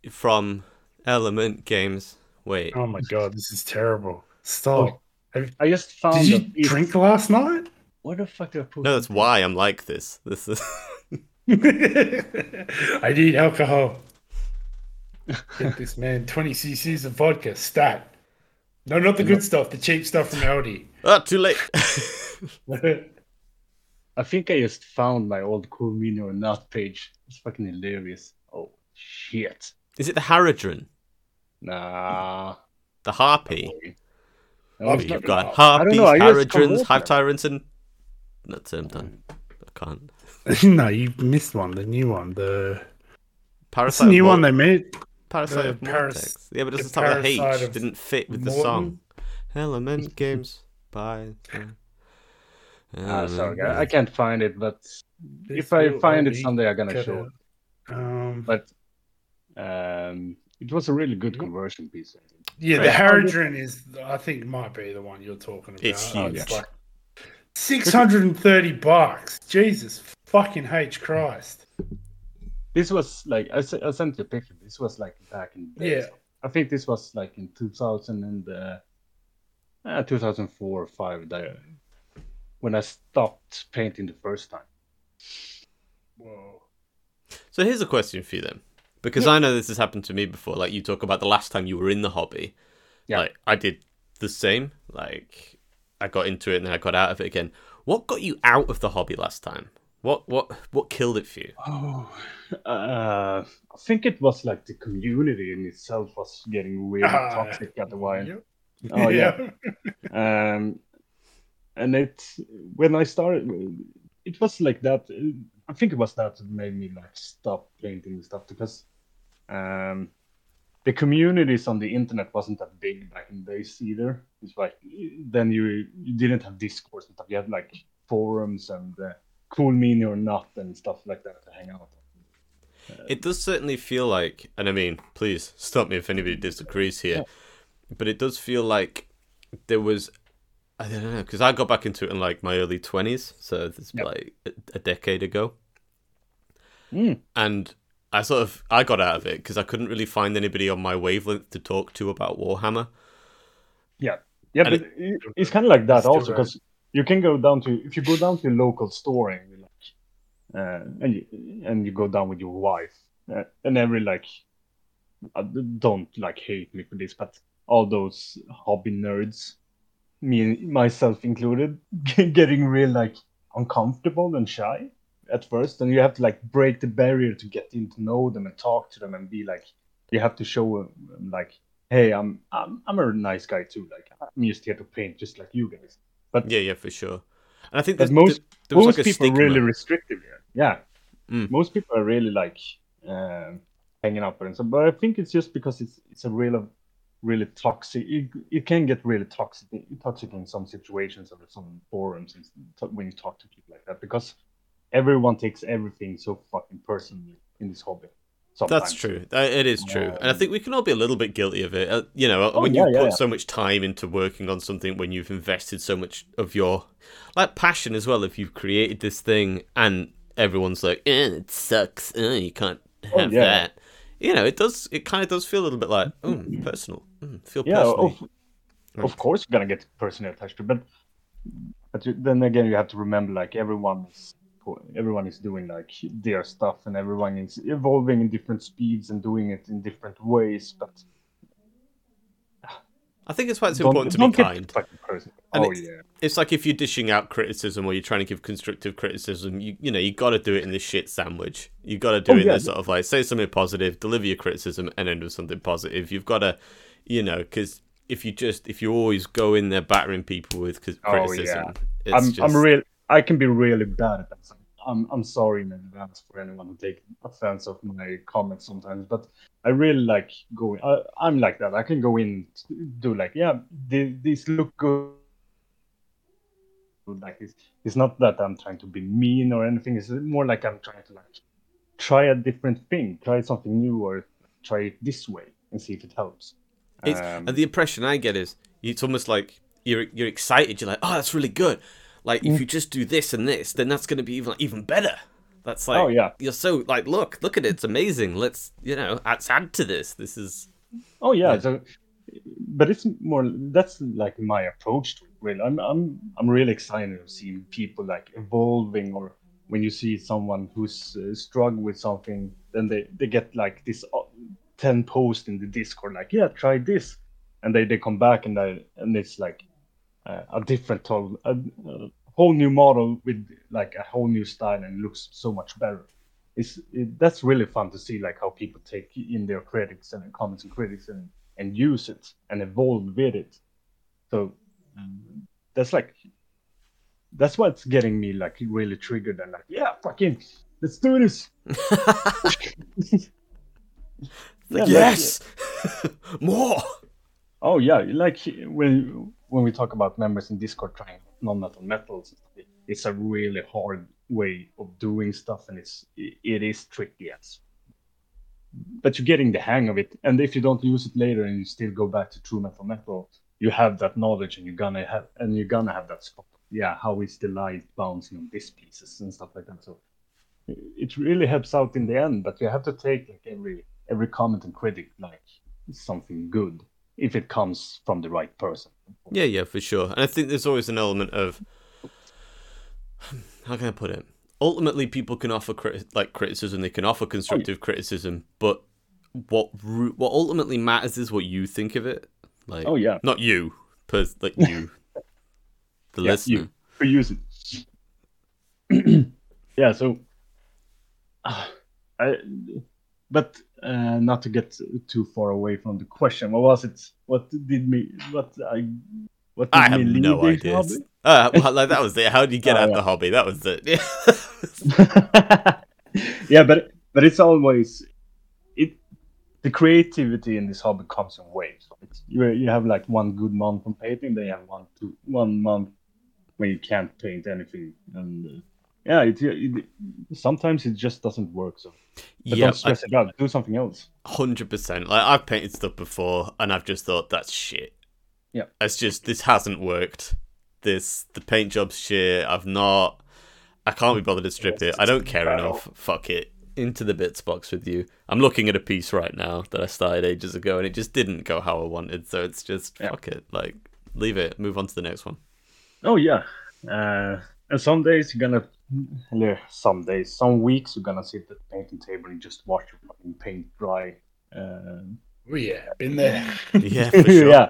from Element Games. Wait. Oh my God, this is terrible. Stop. Oh, I just found. Did you a... drink last night? What the fuck did I put? No, that's why I'm like this. This is. I need alcohol. Get this man twenty cc's of vodka, stat. No, not the good stuff, the cheap stuff from Aldi. Ah, too late. I think I just found my old Cool Mini or Not page. It's fucking hilarious. Oh, shit. Is it the Haradrim? Nah. The Harpy? Okay. Oh, oh, you've got Harpies, Haradrins, Hive Tyrants, and. That's it, I'm done. I can't. No, you missed one. The new one. The Parasite. The new one they made. Parasite the of Paras- Yeah, but it doesn't have a H. It didn't fit with Morton. The song. Element Games. Bye. Ah, uh, sorry, guys. I can't find it, but this if I find it someday, I'm gonna show it. Um, but um, it was a really good conversion piece. I think. Yeah, right. The Haradrim is, I think, might be the one you're talking about. It's huge. It's like, six hundred thirty bucks. Jesus fucking H Christ. This was like, I, I sent you a picture. This was like back in the days. Yeah. I think this was like in two thousand and uh, uh, two thousand four or five there, when I stopped painting the first time. Whoa. So here's a question for you then, because yeah. I know this has happened to me before. Like, you talk about the last time you were in the hobby. Yeah. Like, I did the same. Like, I got into it and then I got out of it again. What got you out of the hobby last time? What what what killed it for you? Oh, uh, I think it was like the community in itself was getting weird uh, toxic at the while. Yep. Oh yeah. yeah. um, and it when I started, it was like that. I think it was that that made me like stop painting and stuff, because um, the communities on the internet wasn't that big back in the days either. It's like then you, you didn't have Discord and stuff. You had like forums and uh, cool mean or not and stuff like that to hang out. Uh, it does certainly feel like, and I mean, please stop me if anybody disagrees here, yeah. but it does feel like there was, I don't know, because I got back into it in like my early twenties, so it's yep. like a, a decade ago. Mm. And I sort of, I got out of it because I couldn't really find anybody on my wavelength to talk to about Warhammer. Yeah, yeah, and but it, it's kind of like that also, because you can go down to, if you go down to your local store and you like, uh, and you and you go down with your wife, uh, and every like, uh, don't like hate me for this, but all those hobby nerds, me myself included, getting real like uncomfortable and shy at first, and you have to like break the barrier to get in to know them and talk to them and be like, you have to show them like, hey, I'm I'm I'm a nice guy too. Like, I'm just here to paint, just like you guys. But yeah, yeah, for sure. And I think that most th- there was most like a people are really restrictive here. Yeah, mm. most people are really like uh, hanging out with them. But I think it's just because it's it's a real, really toxic. It, it can get really toxic, toxic in some situations or some forums when you talk to people like that, because everyone takes everything so fucking personally in this hobby. Sometimes. That's true. It is true. Yeah. And I think we can all be a little bit guilty of it. Uh, you know, oh, when yeah, you put yeah. so much time into working on something, when you've invested so much of your like passion as well, if you've created this thing and everyone's like, eh, it sucks. Eh, you can't have oh, yeah. that. You know, it does. It kind of does feel a little bit like, oh, mm, personal. Mm, feel yeah, personal. Of, right. of course you're going to get personally attached to it. But, but you, then again, you have to remember, like, everyone is... everyone is doing like their stuff, and everyone is evolving in different speeds and doing it in different ways, but I think it's why it's important to be kind. And oh, it's, yeah. it's like if you're dishing out criticism or you're trying to give constructive criticism, you you know, you got to do it in this shit sandwich. You got to do oh, it yeah. in this sort of like, say something positive, deliver your criticism, and end with something positive. You've got to, you know, because if you just if you always go in there battering people with criticism, oh, yeah. it's I'm, just... I'm real. I can be really bad at that. I'm I'm sorry in advance for anyone who takes offense of my comments sometimes, but I really like going. I, I'm like that. I can go in do like, yeah, they, these look good. Like it's, it's not that I'm trying to be mean or anything. It's more like I'm trying to like try a different thing, try something new, or try it this way and see if it helps. It's, um, and the impression I get is it's almost like you're you're excited. You're like, oh, that's really good. Like, if you just do this and this, then that's going to be even like, even better. That's like, oh, yeah. you're so, like, look, look at it. It's amazing. Let's, you know, let's add to this. This is... Oh, yeah. yeah. So, but it's more, that's, like, my approach to it, really. I'm, I'm, I'm really excited of seeing people, like, evolving, or when you see someone who's uh, struggling with something, then they, they get, like, this ten post in the Discord, like, yeah, try this. And they, they come back, and I, and it's, like... Uh, a different whole, a, a whole new model with like a whole new style, and looks so much better. It's it, that's really fun to see, like how people take in their critics and comments and critics and, and use it and evolve with it. So um, that's like that's what's getting me like really triggered and like yeah, fucking let's do this. like, yeah, yes, like, yeah. more. Oh yeah, like when. When we talk about members in Discord trying non-metal metals, it's a really hard way of doing stuff, and it's it is tricky, yes. But you're getting the hang of it, and if you don't use it later and you still go back to true metal metal, you have that knowledge, and you're gonna have and you're gonna have that spot. Yeah, how is the light bouncing on these pieces and stuff like that. So it really helps out in the end, but you have to take like every every comment and critic like something good. If it comes from the right person. Yeah, yeah, for sure. And I think there's always an element of, how can I put it? ultimately people can offer crit- like criticism, they can offer constructive oh, criticism, but what re- what ultimately matters is what you think of it. Like, oh yeah, not you, pers- like you, the yeah, listener, who uses it. Yeah, so uh, I, but uh, not to get too far away from the question. What was it? What did me? What I? What did I have me no idea. Uh, well, like, that was it. How did you get oh, out of yeah. the hobby? That was it. Yeah, but but it's always it. The creativity in this hobby comes in waves. It's, you you have like one good month on painting, then you have one two one month where you can't paint anything, and uh, yeah, it, it sometimes it just doesn't work. So but yeah, don't stress I, it out. Do something else. Hundred percent. Like I've painted stuff before, and I've just thought that's shit. Yeah, it's just this hasn't worked. This the paint job's shit. I've not. I can't be bothered to strip it. I don't care enough. Fuck it. Into the bits box with you. I'm looking at a piece right now that I started ages ago, and it just didn't go how I wanted. So it's just yeah. fuck it. Like leave it. Move on to the next one. Oh yeah. Uh, and some days you're gonna. Yeah, some days, some weeks you're gonna sit at the painting table and just watch your fucking paint dry. Um, oh yeah, been there. Yeah, for sure. Yeah.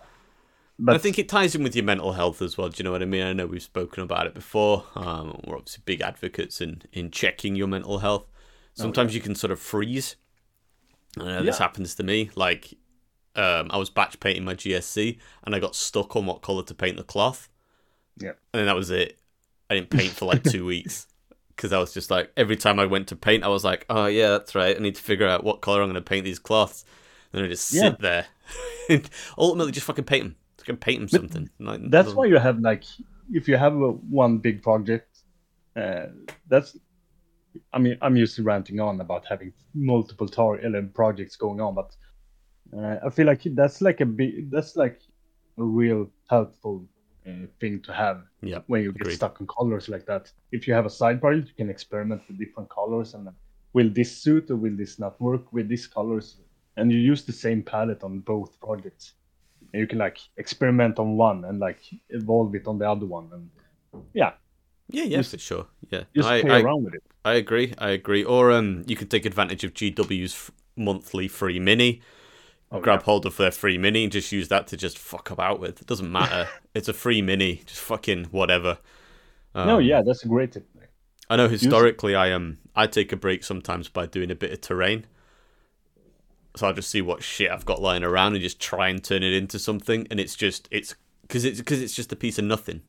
But I think it ties in with your mental health as well. Do you know what I mean? I know we've spoken about it before. Um, we're obviously big advocates in, in checking your mental health. Sometimes oh, yeah. you can sort of freeze. I know yeah. this happens to me. Like, um, I was batch painting my G S C and I got stuck on what colour to paint the cloth. Yeah. And then that was it. I didn't paint for like two weeks because I was just like, every time I went to paint, I was like, oh, yeah, that's right. I need to figure out what colour I'm going to paint these cloths. And then I just yeah. sit there and ultimately just fucking paint them. Can paint him something. Like, that's doesn't... why you have like, if you have a, one big project, uh, that's. I mean, I'm used to ranting on about having multiple tar- projects going on, but uh, I feel like that's like a big, that's like a real helpful uh, thing to have. Yeah. When you agreed. Get stuck on colors like that, if you have a side project, you can experiment with different colors and uh, will this suit or will this not work with these colors, and you use the same palette on both projects. And you can like experiment on one and like evolve it on the other one, and yeah, yeah, yeah, just, for sure, yeah. Just I, play I, around with it. I agree, I agree. Or um, you can take advantage of G W's f- monthly free mini, oh, grab yeah. hold of their free mini, and just use that to just fuck about with. It doesn't matter. It's a free mini, just fucking whatever. Um, no, yeah, that's a great tip. I know historically, use- I um, I take a break sometimes by doing a bit of terrain. So I'll just see what shit I've got lying around and just try and turn it into something. And it's just, it's because it's, cause it's just a piece of nothing.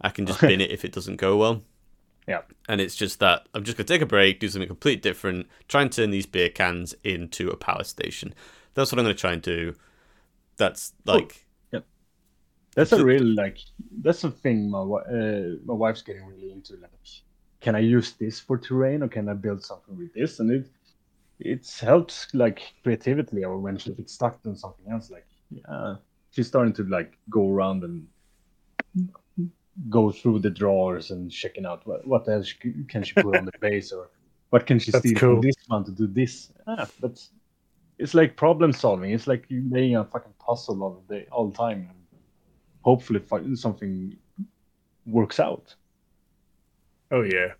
I can just bin it if it doesn't go well. Yeah. And it's just that I'm just going to take a break, do something completely different, try and turn these beer cans into a power station. That's what I'm going to try and do. That's like. Oh, yeah. That's a real, like, that's a thing my, uh, my wife's getting really into. Like, can I use this for terrain or can I build something with this? And it. It helps like creatively, or when she gets stuck on something else, like yeah, she's starting to like go around and go through the drawers and checking out what what else can she put on the base, or what can she steal cool. from this one to do this. Yeah, but it's like problem solving. It's like you laying a fucking puzzle all the day, all the time, and hopefully something works out. Oh yeah,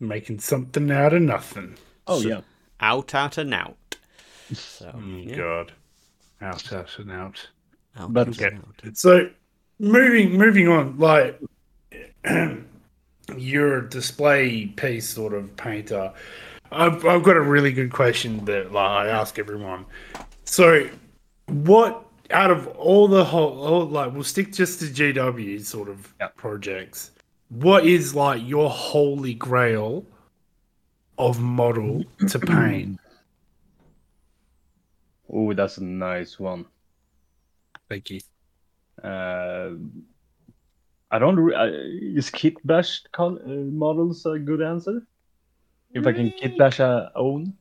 making something out of nothing. Oh so- yeah. Out, out, and out. So, oh, yeah. God. Out, out, and out. Out, but, okay. and out. So, moving moving on, like, you're a display piece sort of painter. I've, I've got a really good question that like, I ask everyone. So, what, out of all the whole, all, like, we'll stick just to G W sort of yeah. projects. What is, like, your holy grail of model to paint? Oh, that's a nice one. Thank you. Uh, I don't. Re- I, is kit bash col- uh, models a good answer? If really? I can kit bash a own.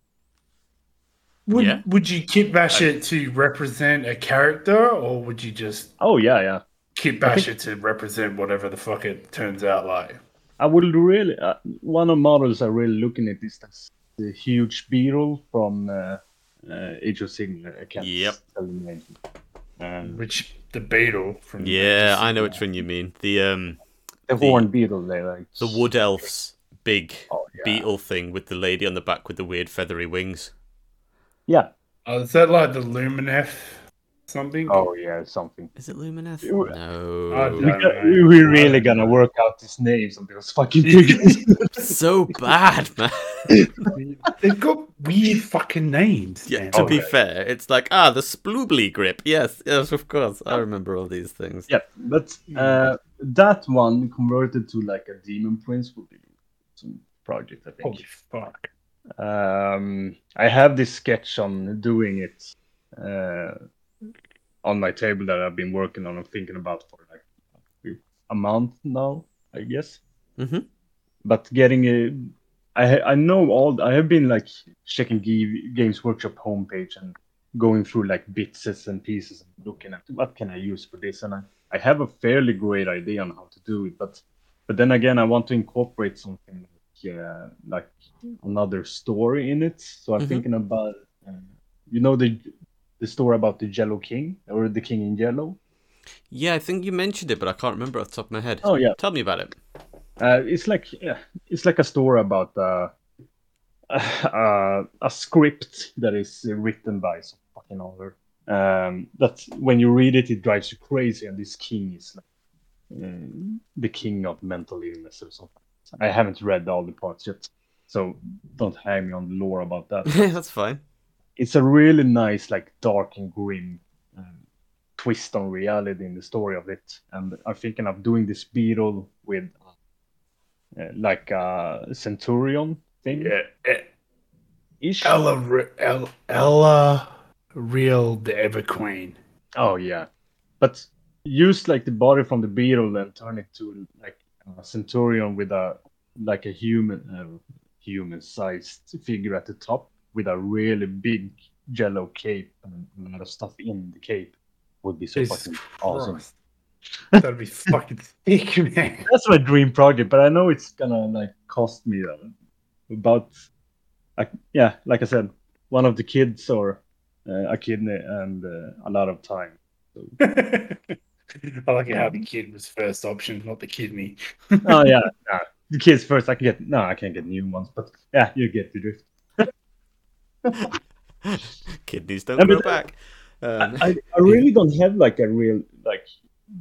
Would yeah. Would you kit bash I, it to represent a character, or would you just? Oh yeah, yeah. Kit bash think... it to represent whatever the fuck it turns out like. I would really uh, one of the models I'm really looking at is this, the huge beetle from uh, uh, Age of Sigmar. I can't yep. tell the name. Um, which the beetle from yeah, I know which one you mean. The um, the horn beetle, they like the wood elf's big oh, yeah. beetle thing with the lady on the back with the weird feathery wings. Yeah. Oh, is that like the Lumineth something? Oh, yeah, something. Is it Lumineth? It, no. We got, we're really going to work out these names on those fucking figures. So bad, man. They've got weird fucking names. Yeah, to oh, be yeah. fair, it's like, ah, the Sploobly Grip. Yes, yes, of course. I remember all these things. Yeah, but uh, that one converted to like a Demon Prince would be some project, I think. Holy fuck. Um, I have this sketch on doing it uh, on my table that I've been working on and thinking about for like a month now, I guess. Mm-hmm. But getting a, I I know all. I have been like checking G- Games Workshop homepage and going through like bits and pieces and looking at what can I use for this, and I, I have a fairly great idea on how to do it. But but then again, I want to incorporate something. Yeah, like another story in it. So I'm mm-hmm. thinking about, uh, you know, the the story about the Yellow King or the King in Yellow. Yeah, I think you mentioned it, but I can't remember off the top of my head. Oh yeah, tell me about it. Uh, it's like yeah, it's like a story about uh, uh, a script that is written by some fucking author. Um, that when you read it, it drives you crazy. And this king is like mm, the king of mental illness or something. I haven't read all the parts yet, so don't hang me on the lore about that. That's fine. It's a really nice, like, dark and grim um, twist on reality in the story of it. And I'm thinking of doing this beetle with, uh, like, a centurion thing. Yeah. Ish. Ella, Ella, Ella Real the Ever Queen. Oh, yeah. But use, like, the body from the beetle and turn it to, like, a centurion with a like a human uh, human-sized figure at the top with a really big yellow cape and a lot of stuff in the cape would be so Jesus fucking Christ. Awesome. That'd be fucking thick, man. That's my dream project, but I know it's gonna like cost me uh, about uh, yeah, like I said, one of the kids or uh, a kidney and uh, a lot of time. So. I like it how the kid was first option, not the kidney. Oh yeah, no, the kid's first. I can get no, I can't get new ones, but yeah, you get the drift. Kidneys don't no, go back. Um, I, I really don't have like a real like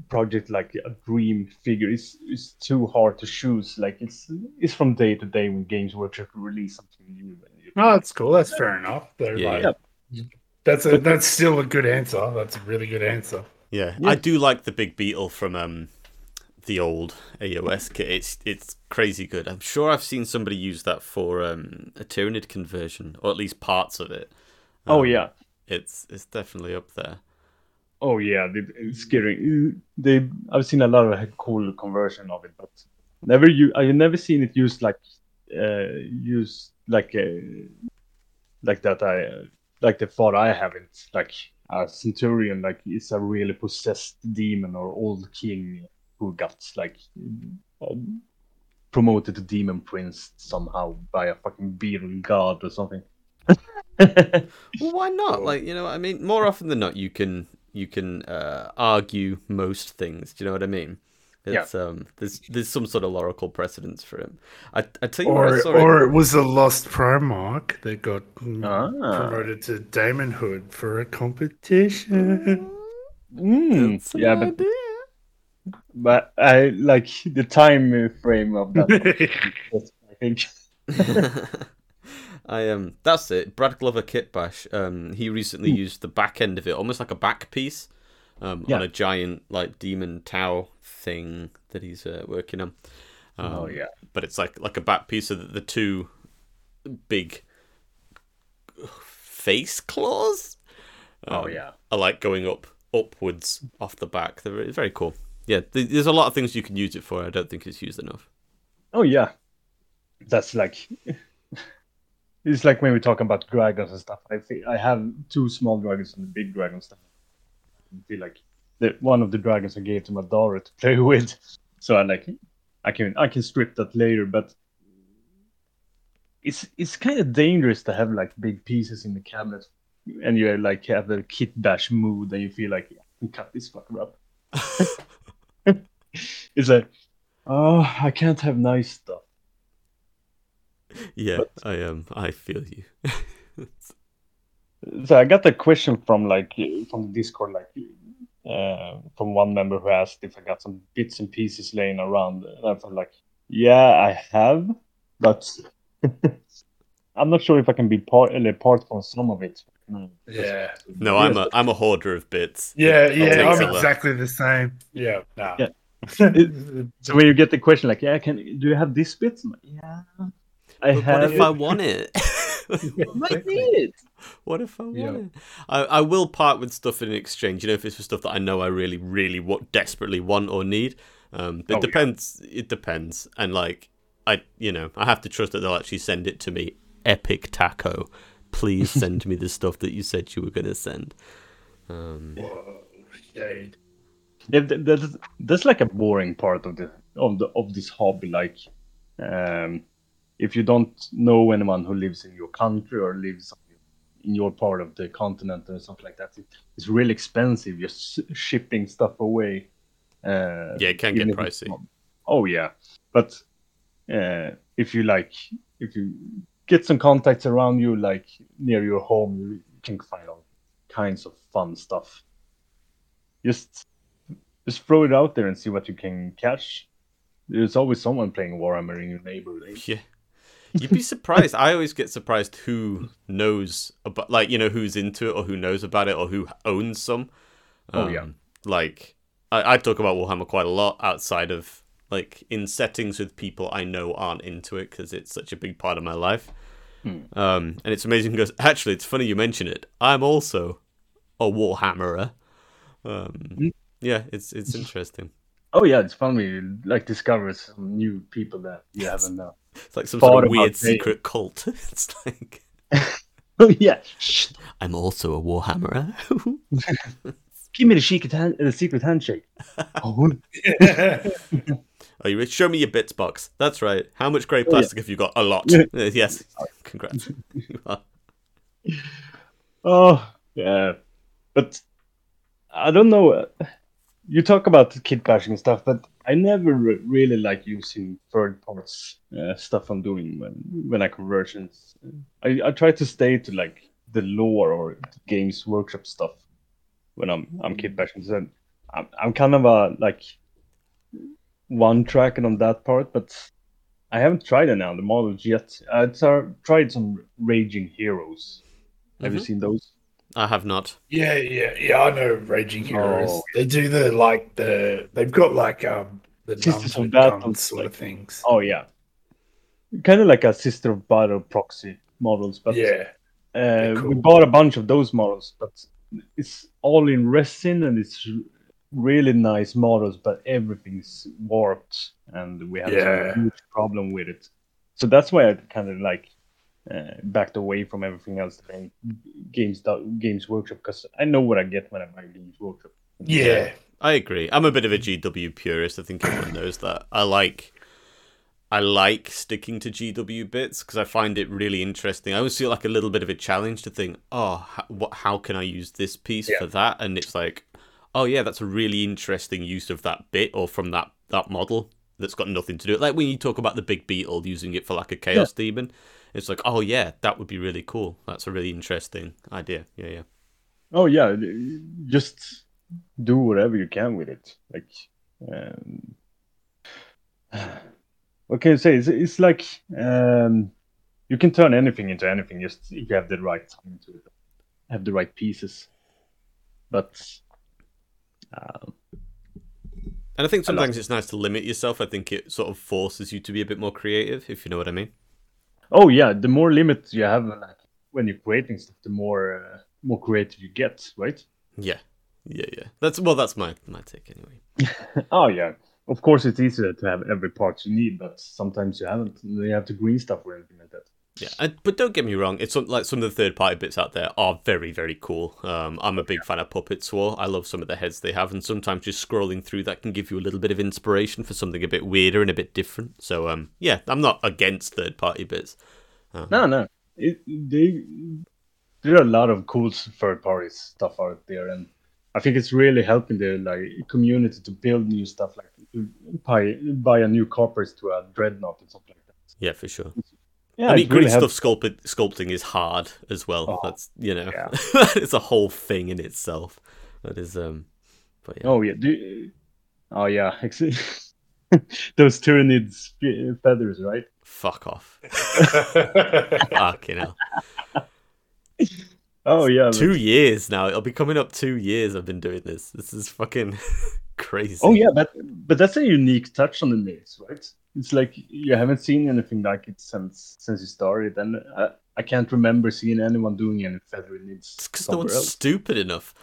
project, like a dream figure. It's it's too hard to choose. Like it's it's from day to day when Games Workshop release something new. Oh, that's cool. That's yeah. fair enough. They're yeah. Like, yeah. That's a that's still a good answer. That's a really good answer. Yeah. yeah, I do like the big beetle from um, the old A O S kit. It's it's crazy good. I'm sure I've seen somebody use that for um, a Tyranid conversion, or at least parts of it. Um, oh yeah, it's it's definitely up there. Oh yeah, it's scary. They I've seen a lot of cool conversion of it, but never you I've never seen it used like uh, used like uh, like that. I uh, like the thought I haven't like. A centurion, like, is a really possessed demon or old king who got, like, um, promoted to demon prince somehow by a fucking beetle god or something. Well, why not? Like, you know what I mean? More often than not, you can you can uh, argue most things. Do you know what I mean? It's, yeah. Um, there's there's some sort of logical precedence for him. I I tell you or, what I saw or it, it was a lost Primarch that got ah. promoted to damonhood for a competition. Mm, That's yeah, but, but I like the time frame of that. I think. I um that's it. Brad Glover Kitbash. Um, he recently mm. used the back end of it, almost like a back piece. Um, yeah. On a giant like demon Tau thing that he's uh, working on. Um, oh yeah, but it's like like a back piece of the, the two big face claws. Um, oh yeah, are like going up upwards off the back. They're very, very cool. Yeah, there's a lot of things you can use it for. I don't think it's used enough. Oh yeah, that's like it's like when we talk about dragons and stuff. I think I have two small dragons and a big dragon stuff. Feel like the, one of the dragons I gave to my daughter to play with, so I like I can I can strip that later. But it's it's kind of dangerous to have like big pieces in the cabinet, and you like have the kit bash mood, and you feel like yeah, I can cut this fucker up. It's like, oh, I can't have nice stuff. Yeah, but... I am. Um, I feel you. So I got a question from like from Discord, like uh, from one member who asked if I got some bits and pieces laying around. And I felt like, yeah, I have, but I'm not sure if I can be part part from some of it. No. Yeah. No, I'm yes. a I'm a hoarder of bits. Yeah, I'll yeah, I'm exactly the same. Yeah. Nah. Yeah. So when you get the question like, yeah, can do you have this bit? Like, yeah. I but have. What if I want it? I need it. What if I want yeah. it? I, I will part with stuff in exchange. You know, if it's for stuff that I know I really, really what desperately want or need. Um, but oh, it depends. Yeah. It depends, and like I, you know, I have to trust that they'll actually send it to me. Epic Taco. Please send me the stuff that you said you were going to send. Um, Whoa, shade. Yeah, that's, that's like a boring part of the of the of this hobby. Like, um, if you don't know anyone who lives in your country or lives in your part of the continent or something like that, it, it's really expensive. You're sh- shipping stuff away. Uh, yeah, it can get pricey. Oh yeah, but uh, if you like, if you get some contacts around you, like near your home, you can find all kinds of fun stuff. Just, just throw it out there and see what you can catch. There's always someone playing Warhammer in your neighborhood. Yeah, you'd be surprised. I always get surprised who knows about, like you know, who's into it or who knows about it or who owns some. Um, oh yeah. Like I, I talk about Warhammer quite a lot outside of. Like in settings with people I know aren't into it because it's such a big part of my life. Mm. Um, and it's amazing because actually, it's funny you mention it. I'm also a Warhammerer. Um, yeah, it's it's interesting. Oh, yeah, it's fun when you like, discover some new people that you haven't known. It's like some sort of weird secret cult. It's like, oh, yeah. I'm also a Warhammerer. Give me the secret, hand- the secret handshake. Oh. Are you rich? Show me your bits box. That's right. How much grey plastic oh, yeah. have you got? A lot. Yes. Congrats. Oh, yeah. But I don't know. You talk about kid bashing and stuff, but I never re- really like using third parts uh, stuff I'm doing when, when I conversions. I, I try to stay to like the lore or Games Workshop stuff. When I'm I'm kid bashing, so I'm I'm kind of a like one track and on that part, but I haven't tried any other models yet. I tried some Raging Heroes. Have mm-hmm. you seen those? I have not. Yeah, yeah, yeah. I know Raging Heroes. Oh. They do the like the they've got like um the Sisters of Battle sort like, of things. Oh yeah, kind of like a Sister of Battle proxy models, but yeah, uh, cool. We bought a bunch of those models, but. It's all in resin and it's really nice models, but everything's warped and we have yeah. a huge problem with it. So that's why I kind of like uh, backed away from everything else in Games Games Workshop because I know what I get when I buy Games Workshop. Yeah. yeah, I agree. I'm a bit of a G W purist. I think everyone knows that. I like, I like sticking to G W bits because I find it really interesting. I always feel like a little bit of a challenge to think, oh, how, what, how can I use this piece yeah. for that? And it's like, oh, yeah, that's a really interesting use of that bit or from that, that model that's got nothing to do. Like when you talk about the big beetle, using it for like a chaos yeah. demon, it's like, oh, yeah, that would be really cool. That's a really interesting idea. Yeah, yeah. Oh, yeah. Just do whatever you can with it. Like... Um... What can you say? It's, it's like um, you can turn anything into anything, just if you have the right time to it, have the right pieces. But, um, and I think sometimes I it's nice to limit yourself. I think it sort of forces you to be a bit more creative, if you know what I mean. Oh yeah, the more limits you have like, when you're creating stuff, the more uh, more creative you get, right? Yeah, yeah, yeah. That's well, that's my my take anyway. Oh yeah. Of course, it's easier to have every part you need, but sometimes you haven't. You have to green stuff or anything like that. Yeah, I, but don't get me wrong. It's some, like some of the third-party bits out there are very, very cool. Um, I'm a big yeah. fan of Puppets War. I love some of the heads they have, and sometimes just scrolling through that can give you a little bit of inspiration for something a bit weirder and a bit different. So, um, yeah, I'm not against third-party bits. Um, no, no. It, they, there are a lot of cool third-party stuff out there, and I think it's really helping the like community to build new stuff, like buy, buy a new corpus to a dreadnought and stuff like that. Yeah, for sure. Yeah, I mean, really great have... stuff sculpt- sculpting is hard as well. Oh, That's you know, yeah. It's a whole thing in itself. That is, um, but yeah. Oh yeah, Do... oh yeah. Those Tyranids feathers, right? Fuck off. Fuck, you know. Oh yeah. Two but... years now. It'll be coming up two years. I've been doing this. This is fucking crazy. Oh yeah, but but that's a unique touch on the maze, right? It's like you haven't seen anything like it since since you started, and I, I can't remember seeing anyone doing any feathery needs. It's because no one's else. stupid enough.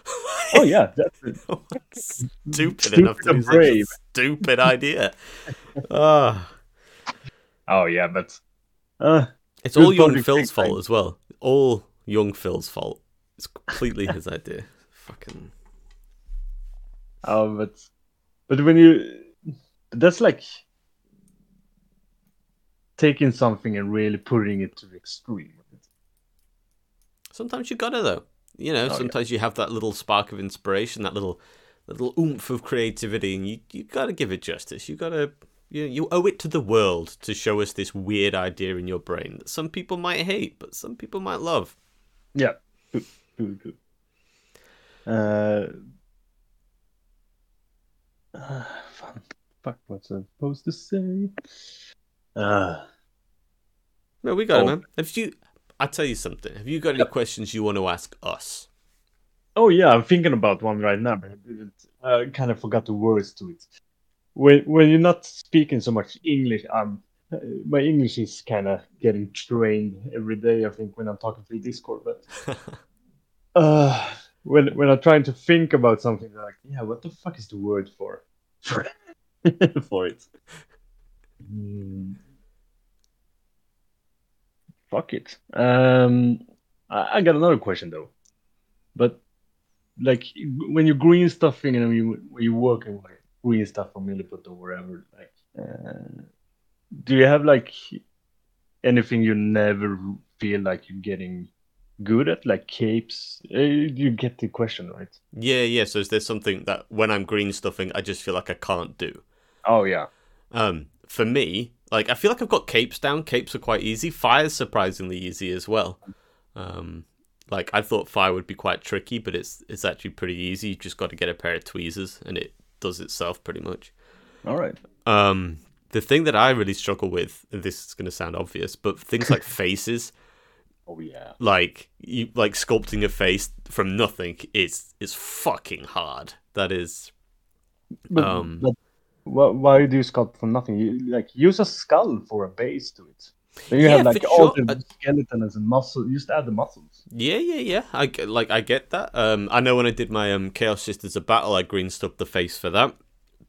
Oh yeah, definitely. No stupid, stupid enough to do such a stupid idea. oh. oh yeah, but uh, it's all young Phil's fault thing. as well. All young Phil's fault. It's completely his idea. Fucking. Oh, but but when you that's like. taking something and really putting it to the extreme. Sometimes you gotta though, you know. Oh, sometimes yeah. you have that little spark of inspiration, that little, little oomph of creativity, and you you gotta give it justice. You gotta you you owe it to the world to show us this weird idea in your brain that some people might hate, but some people might love. Yeah, uh, uh fuck, what's I supposed to say? Uh No, we got oh. it, man. If you, I tell you something. Have you got any yeah. questions you want to ask us? Oh yeah, I'm thinking about one right now, but I didn't. I kind of forgot the words to it. When when you're not speaking so much English, I'm my English is kind of getting trained every day. I think when I'm talking through Discord, but uh, when when I'm trying to think about something, like yeah, what the fuck is the word for for for it? Mm. Fuck it. Um, I, I got another question though, but like when you're green stuffing and you when you're working with like, green stuff from Milliput or wherever, like, uh, do you have like anything you never feel like you're getting good at, like capes? Uh, you get the question, right? Yeah, yeah. So is there something that when I'm green stuffing, I just feel like I can't do? Oh yeah. Um, for me, like I feel like I've got capes down. Capes are quite easy. Fire's surprisingly easy as well. Um, like I thought fire would be quite tricky, but it's it's actually pretty easy. You just got to get a pair of tweezers, and it does itself pretty much. All right. Um, the thing that I really struggle with, and this is going to sound obvious, but things like faces. Oh yeah. Like you like sculpting a face from nothing is is fucking hard. That is. Um, but, but- Why do you sculpt from nothing? You, like use a skull for a base to it. Then you yeah, have like all sure. the skeleton and muscle. You just add the muscles. Yeah, yeah, yeah. I like I get that. Um, I know when I did my um Chaos Sisters of Battle, I green stuffed the face for that.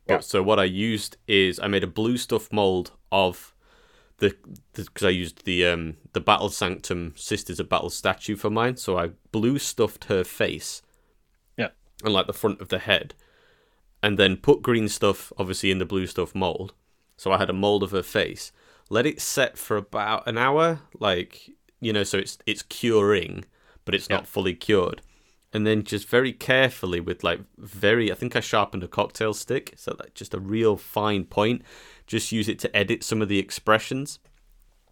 Yeah. But so what I used is I made a blue stuff mold of the because I used the um the Battle Sanctum Sisters of Battle statue for mine. So I blue stuffed her face. Yeah. And like the front of the head. And then put green stuff, obviously, in the blue stuff mold. So I had a mold of her face. Let it set for about an hour, like, you know, so it's it's curing, but it's yeah. not fully cured. And then just very carefully with, like, very... I think I sharpened a cocktail stick, so like just a real fine point. Just use it to edit some of the expressions.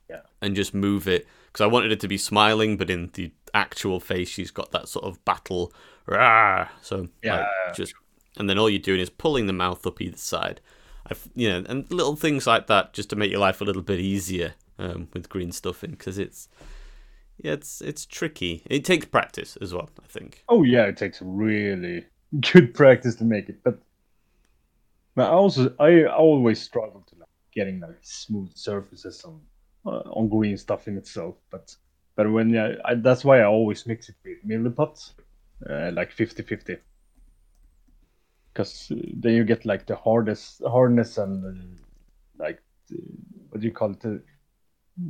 Yeah. And just move it. Because I wanted it to be smiling, but in the actual face, she's got that sort of battle. Rah! So, yeah. Like, just... And then all you're doing is pulling the mouth up either side, I've, you know, and little things like that just to make your life a little bit easier um, with green stuffing because it's, yeah, it's it's tricky. It takes practice as well, I think. Oh yeah, it takes really good practice to make it. But, but I also I always struggle to like, getting like smooth surfaces on uh, on green stuffing itself. But but when I, I, that's why I always mix it with Milliput, uh, like fifty-fifty. Because then you get like the hardest hardness and uh, like uh, what do you call it? Uh,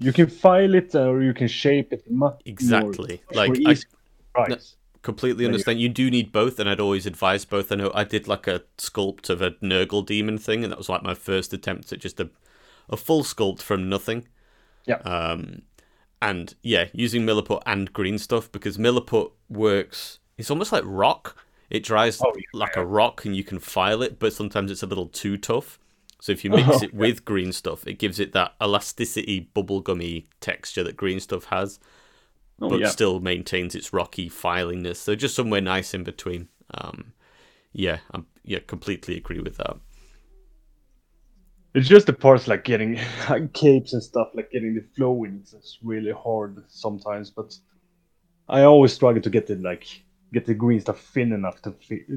you can file it or you can shape it much exactly. More, like more I no, completely and understand. You... you do need both, and I'd always advise both. I know I did like a sculpt of a Nurgle demon thing, and that was like my first attempt at just a a full sculpt from nothing. Yeah. Um, and yeah, using Milliput and green stuff because Milliput works. It's almost like rock. It dries oh, yeah. like a rock, and you can file it, but sometimes it's a little too tough. So if you mix oh, it with yeah. green stuff, it gives it that elasticity, bubblegummy texture that green stuff has, oh, but yeah. still maintains its rocky filingness. So just somewhere nice in between. Um, yeah, I yeah, completely agree with that. It's just the parts like getting like capes and stuff, like getting the flow in. It's really hard sometimes, but I always struggle to get the like get the green stuff thin enough to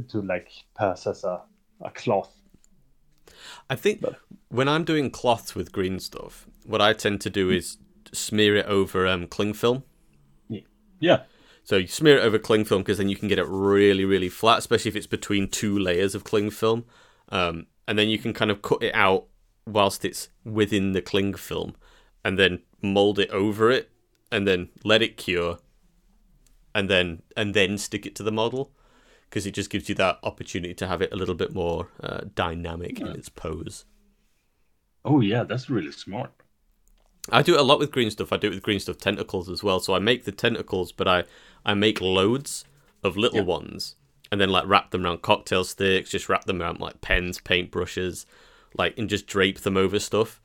to like pass as a, a cloth. I think but. when I'm doing cloths with green stuff, what I tend to do is smear it over um, cling film. Yeah. yeah. So you smear it over cling film because then you can get it really, really flat, especially if it's between two layers of cling film. Um, and then you can kind of cut it out whilst it's within the cling film and then mold it over it and then let it cure and then and then stick it to the model. Because it just gives you that opportunity to have it a little bit more uh, dynamic yeah. in its pose. Oh yeah, that's really smart. I do it a lot with green stuff. I do it with green stuff tentacles as well. So I make the tentacles, but I, I make loads of little yeah. ones, and then like wrap them around cocktail sticks, just wrap them around like pens, paintbrushes, like and just drape them over stuff.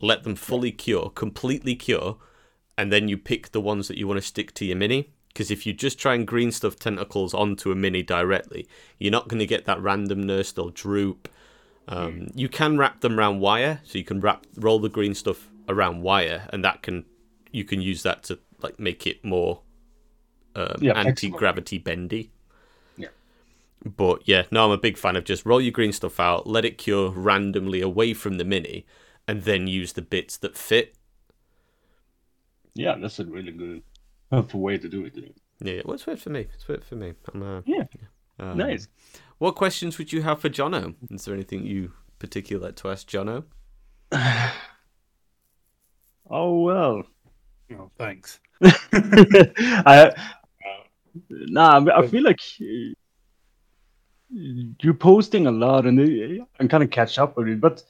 Let them fully yeah. cure, completely cure, and then you pick the ones that you want to stick to your mini. Because if you just try and green stuff tentacles onto a mini directly, you're not going to get that randomness. They'll droop. Um, mm. You can wrap them around wire, so you can wrap roll the green stuff around wire, and that can you can use that to like make it more um, yeah, anti-gravity bendy. Yeah. But yeah, no, I'm a big fan of just roll your green stuff out, let it cure randomly away from the mini, and then use the bits that fit. Yeah, that's a really good. Helpful way to do it. Yeah, well, it's worked for me. It's worked for me. I'm, uh, yeah, um, nice. What questions would you have for Jono? Is there anything you particularly like to ask Jono? oh well. Oh, thanks. I nah, I feel like you're posting a lot, and I'm kind of catch up with it. But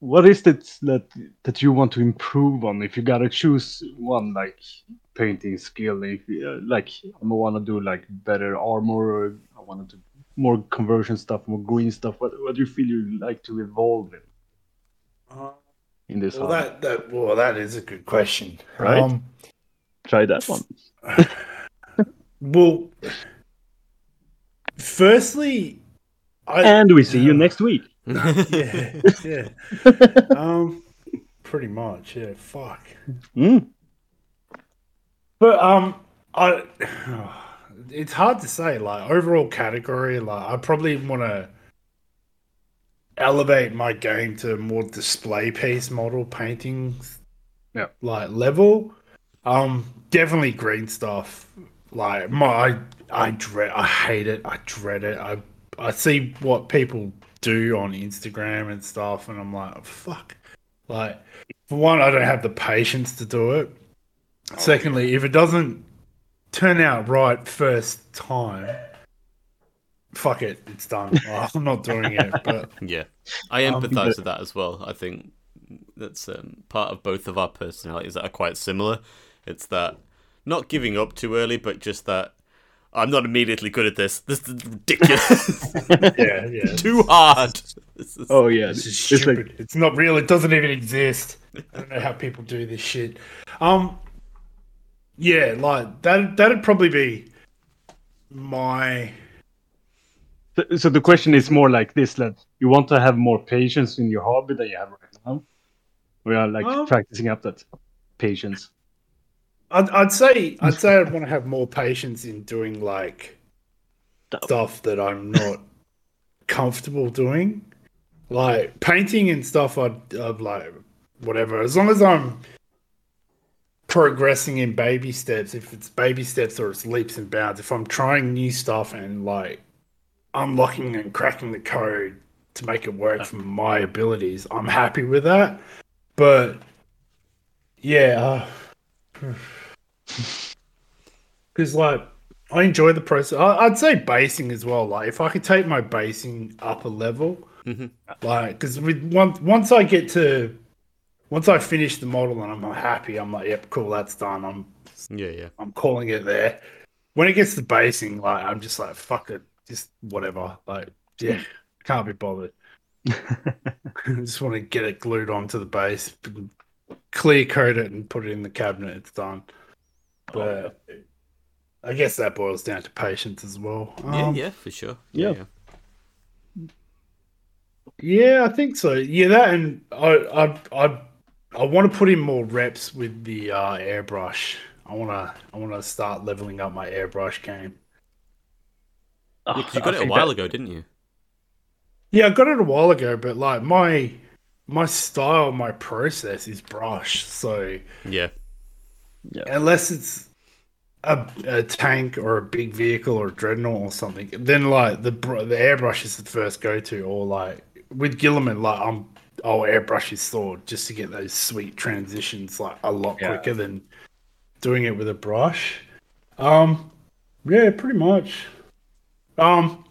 what is it that that you want to improve on? If you gotta choose one, like. Painting skill, if uh, like I want to do like better armor, or I want to do more conversion stuff, more green stuff. What what do you feel you like to evolve in? Uh, in this, well, that, that well, that is a good question, right? Um, Try that one. well, firstly, I, and we see uh, you next week. yeah, yeah. um, pretty much, yeah. Fuck. Mm. But um, I it's hard to say. Like overall category, like I probably want to elevate my game to a more display piece model painting, yeah. like level. Um, definitely green stuff. Like my, I, I dread, I hate it. I dread it. I I see what people do on Instagram and stuff, and I'm like, oh, fuck. Like for one, I don't have the patience to do it. Secondly, if it doesn't turn out right first time, fuck it, it's done. Well, I'm not doing it. But yeah, I empathise um, with that as well. I think that's um, part of both of our personalities that are quite similar. It's that not giving up too early, but just that I'm not immediately good at this. This is ridiculous. yeah, yeah. Too hard. This is, oh yeah, this is it's stupid. Like... It's not real. It doesn't even exist. I don't know how people do this shit. Um. Yeah, like that. That'd probably be my. So the question is more like this: that you want to have more patience in your hobby than you have right now. We are like um, practicing up that patience. I'd, I'd say I'd say I'd want to have more patience in doing like stuff that I'm not comfortable doing, like painting and stuff. I'd, I'd like whatever, as long as I'm. Progressing in baby steps, if it's baby steps or it's leaps and bounds, if I'm trying new stuff and like unlocking and cracking the code to make it work for my abilities, I'm happy with that. But yeah, because uh, like I enjoy the process. I- I'd say basing as well. Like if I could take my basing up a level, mm-hmm. like because with once once I get to Once I finish the model and I'm happy, I'm like, yep, cool, that's done. I'm, yeah, yeah. I'm calling it there. When it gets to basing, like I'm just like, fuck it, just whatever. Like, yeah, can't be bothered. I just want to get it glued onto the base, clear coat it, and put it in the cabinet. It's done. But oh. I guess that boils down to patience as well. Um, yeah, yeah, for sure. Yeah. yeah, yeah, I think so. Yeah, that, and I, I, I, I want to put in more reps with the uh, airbrush. I want to, I want to start leveling up my airbrush game. Oh, yeah, you got I it a while that... ago, didn't you? Yeah, I got it a while ago, but like my my style, my process is brush. So yeah, yeah. Unless it's a, a tank or a big vehicle or a dreadnought or something, then like the the airbrush is the first go to. Or like with Guilliman, like I'm I'll airbrush his sword just to get those sweet transitions like a lot yeah. quicker than doing it with a brush. Um, yeah, pretty much. Um,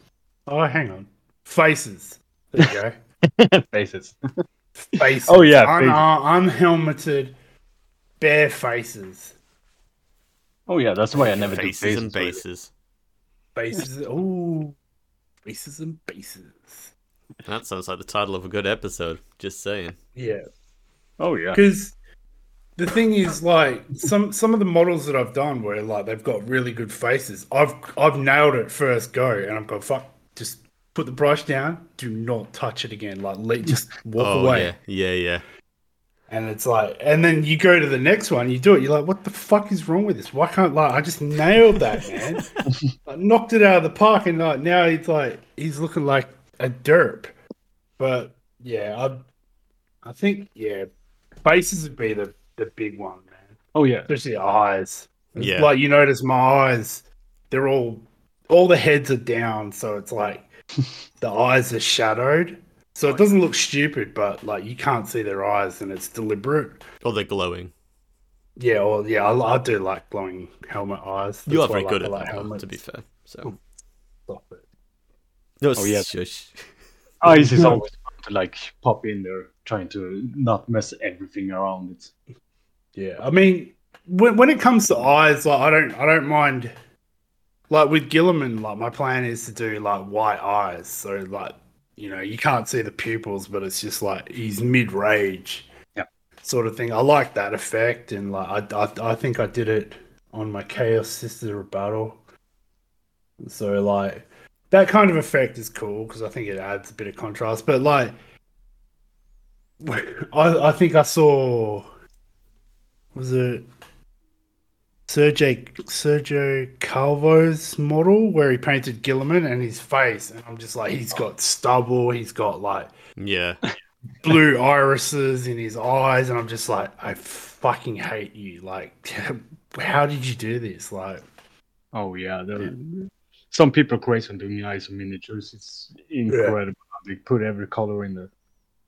oh, hang on. Faces. There you go. faces. Faces. Oh, yeah. Un- faces. Unhelmeted, bare faces. Oh, yeah. That's why I never do faces. Faces and bases. Faces. Oh, faces and bases. That sounds like the title of a good episode. Just saying. Yeah. Oh, yeah. Because the thing is, like, some, some of the models that I've done where, like, they've got really good faces. I've I've nailed it first go, and I've gone, fuck, just... put the brush down. Do not touch it again. Like, let just walk oh, away. Yeah, yeah, yeah. And it's like, and then you go to the next one. You do it. You're like, what the fuck is wrong with this? Why can't like I just nailed that, man? I knocked it out of the park, and like now he's like he's looking like a derp. But yeah, I, I think yeah, faces would be the, the big one, man. Oh yeah, especially eyes. It's yeah, like you notice my eyes. They're all all the heads are down, so it's like. The eyes are shadowed, so it doesn't look stupid, but like you can't see their eyes, and it's deliberate. Or they're glowing. Yeah, or yeah, I, I do like glowing helmet eyes. That's you are very good like, at like that, to be fair. So stop it. No, oh yeah, shush. Eyes is always fun to like pop in there, trying to not mess everything around it. Yeah, I mean, when when it comes to eyes, like I don't, I don't mind. Like with Guilliman, like my plan is to do like white eyes, so like you know you can't see the pupils, but it's just like he's mid rage, yeah, sort of thing. I like that effect, and like I, I I think I did it on my Chaos Sisters of Battle, so like that kind of effect is cool because I think it adds a bit of contrast. But like I I think I saw was it. Sergio, Sergio Calvo's model where he painted Guilliman and his face, and I'm just like, he's got stubble, he's got like yeah, blue irises in his eyes, and I'm just like, I fucking hate you. Like, how did you do this? Like, oh yeah, yeah. Some people are crazy on doing I S O miniatures. It's incredible. Yeah. They put every color in there.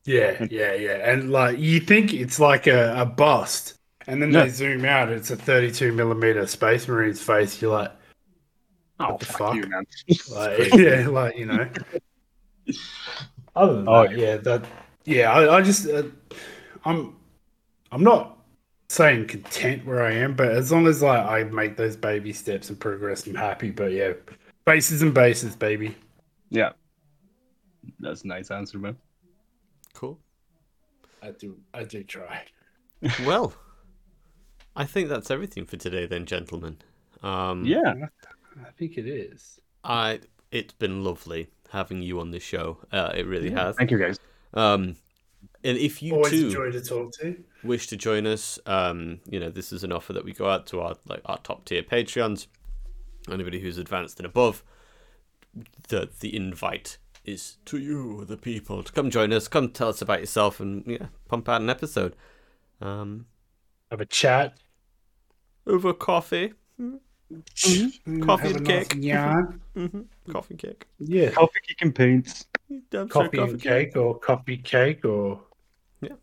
Yeah, yeah, yeah, and like you think it's like a, a bust. And then no. they zoom out. It's a thirty-two millimeter Space Marine's face. You're like, oh, what the fuck, fuck? You, man. Like, yeah, like you know. Other than oh, that, yeah, that, yeah. I, I just, uh, I'm, I'm not saying content where I am, but as long as like I make those baby steps and progress, I'm happy. But yeah, bases and bases, baby. Yeah, that's a nice answer, man. Cool. I do, I do try. Well. I think that's everything for today then, gentlemen. Um, yeah, I think it is. I It's been lovely having you on this show. Uh, it really yeah, has. Thank you, guys. Um, and if you Always too enjoy to talk to. wish to join us, um, you know, this is an offer that we go out to our like our top tier Patreons. Anybody who's advanced and above, the the invite is to you, the people, to come join us, come tell us about yourself, and yeah, pump out an episode. Um, have a chat. Over coffee. Mm-hmm. Coffee Have and cake. Nice yarn. Mm-hmm. Coffee cake. Yeah. Coffee cake and paints. Coffee, coffee and cake, cake or coffee cake or... Yeah.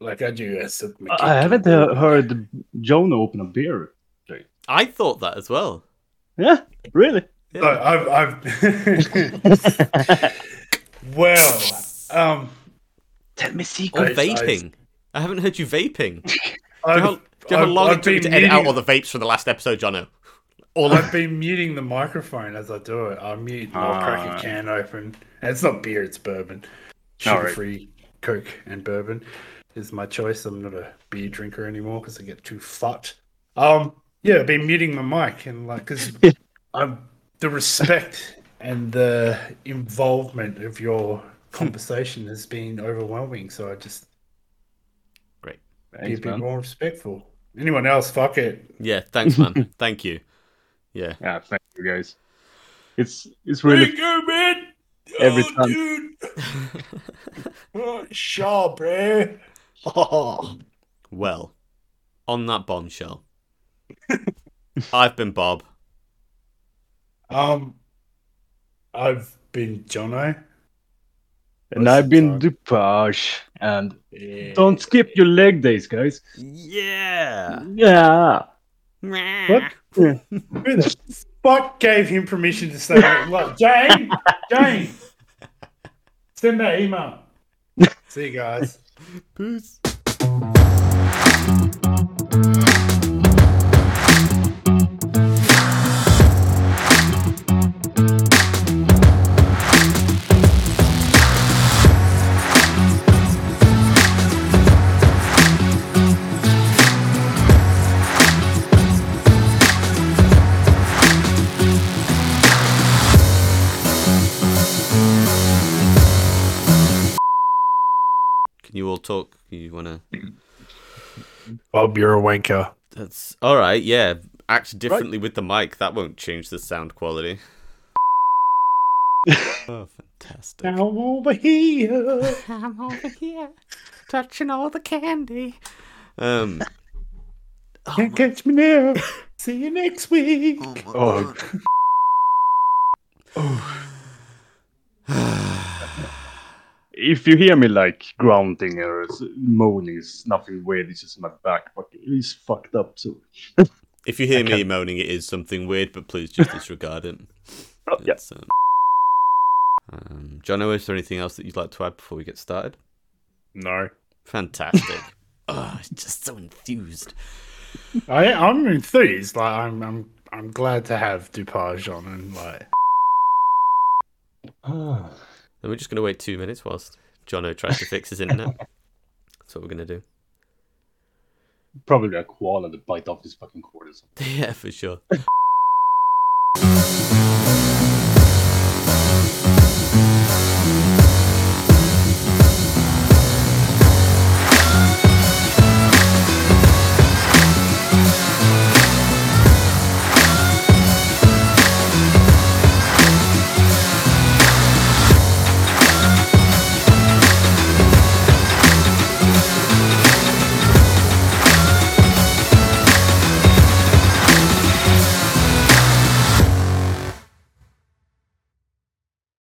Like I do. I, I haven't uh, heard Jonah open a beer. I thought that as well. Yeah? Really? Yeah. So I've... I've... well... Um, Tell me secrets. Or vaping. I, I haven't heard you vaping. Do you have, do you have I've, a long time to edit out all the vapes from the last episode, Jono? Or I've been muting the microphone as I do it. I mute and I'll crack a can open. And it's not beer, it's bourbon. Sugar-free Coke and bourbon is my choice. I'm not a beer drinker anymore because I get too fucked. Um, yeah, I've been muting my mic and like because I'm the respect and the involvement of your conversation has been overwhelming. So I just great thanks, be a bit man. more respectful. Anyone else? Fuck it. Yeah, thanks, man. Thank you. Yeah. Yeah, thank you guys. It's it's really Thank you, man. Every oh, time. Dude. oh, sure, bro. Oh. Well, on that bombshell, I've been Bob. Um, I've been Jono. And I've been Dupage. And yeah. Don't skip your leg days, guys. Yeah. Yeah. What? Who the fuck gave him permission to say that? Like, Jane, Jane, send that email. See you guys. Peace. You all talk. You wanna? Bob, you're a wanker. That's all right. Yeah, act differently right. with the mic. That won't change the sound quality. Oh, fantastic! I'm over here. I'm over here, touching all the candy. Um, oh can't my... catch me now. See you next week. Oh. oh. If you hear me like grunting or moaning, it's nothing weird. It's just my back pocket. It's fucked up. So, if you hear me moaning, it is something weird, but please just disregard it. Oh, yeah. um... Um, Jono, is there anything else that you'd like to add before we get started? No. Fantastic. Oh, I'm just so enthused. I, I'm enthused. Like I'm, I'm, I'm glad to have Dupage on and like. Oh. Then we're just going to wait two minutes whilst Jono tries to fix his internet. That's what we're going to do. Probably a koala to bite off his fucking quarters. Yeah, for sure.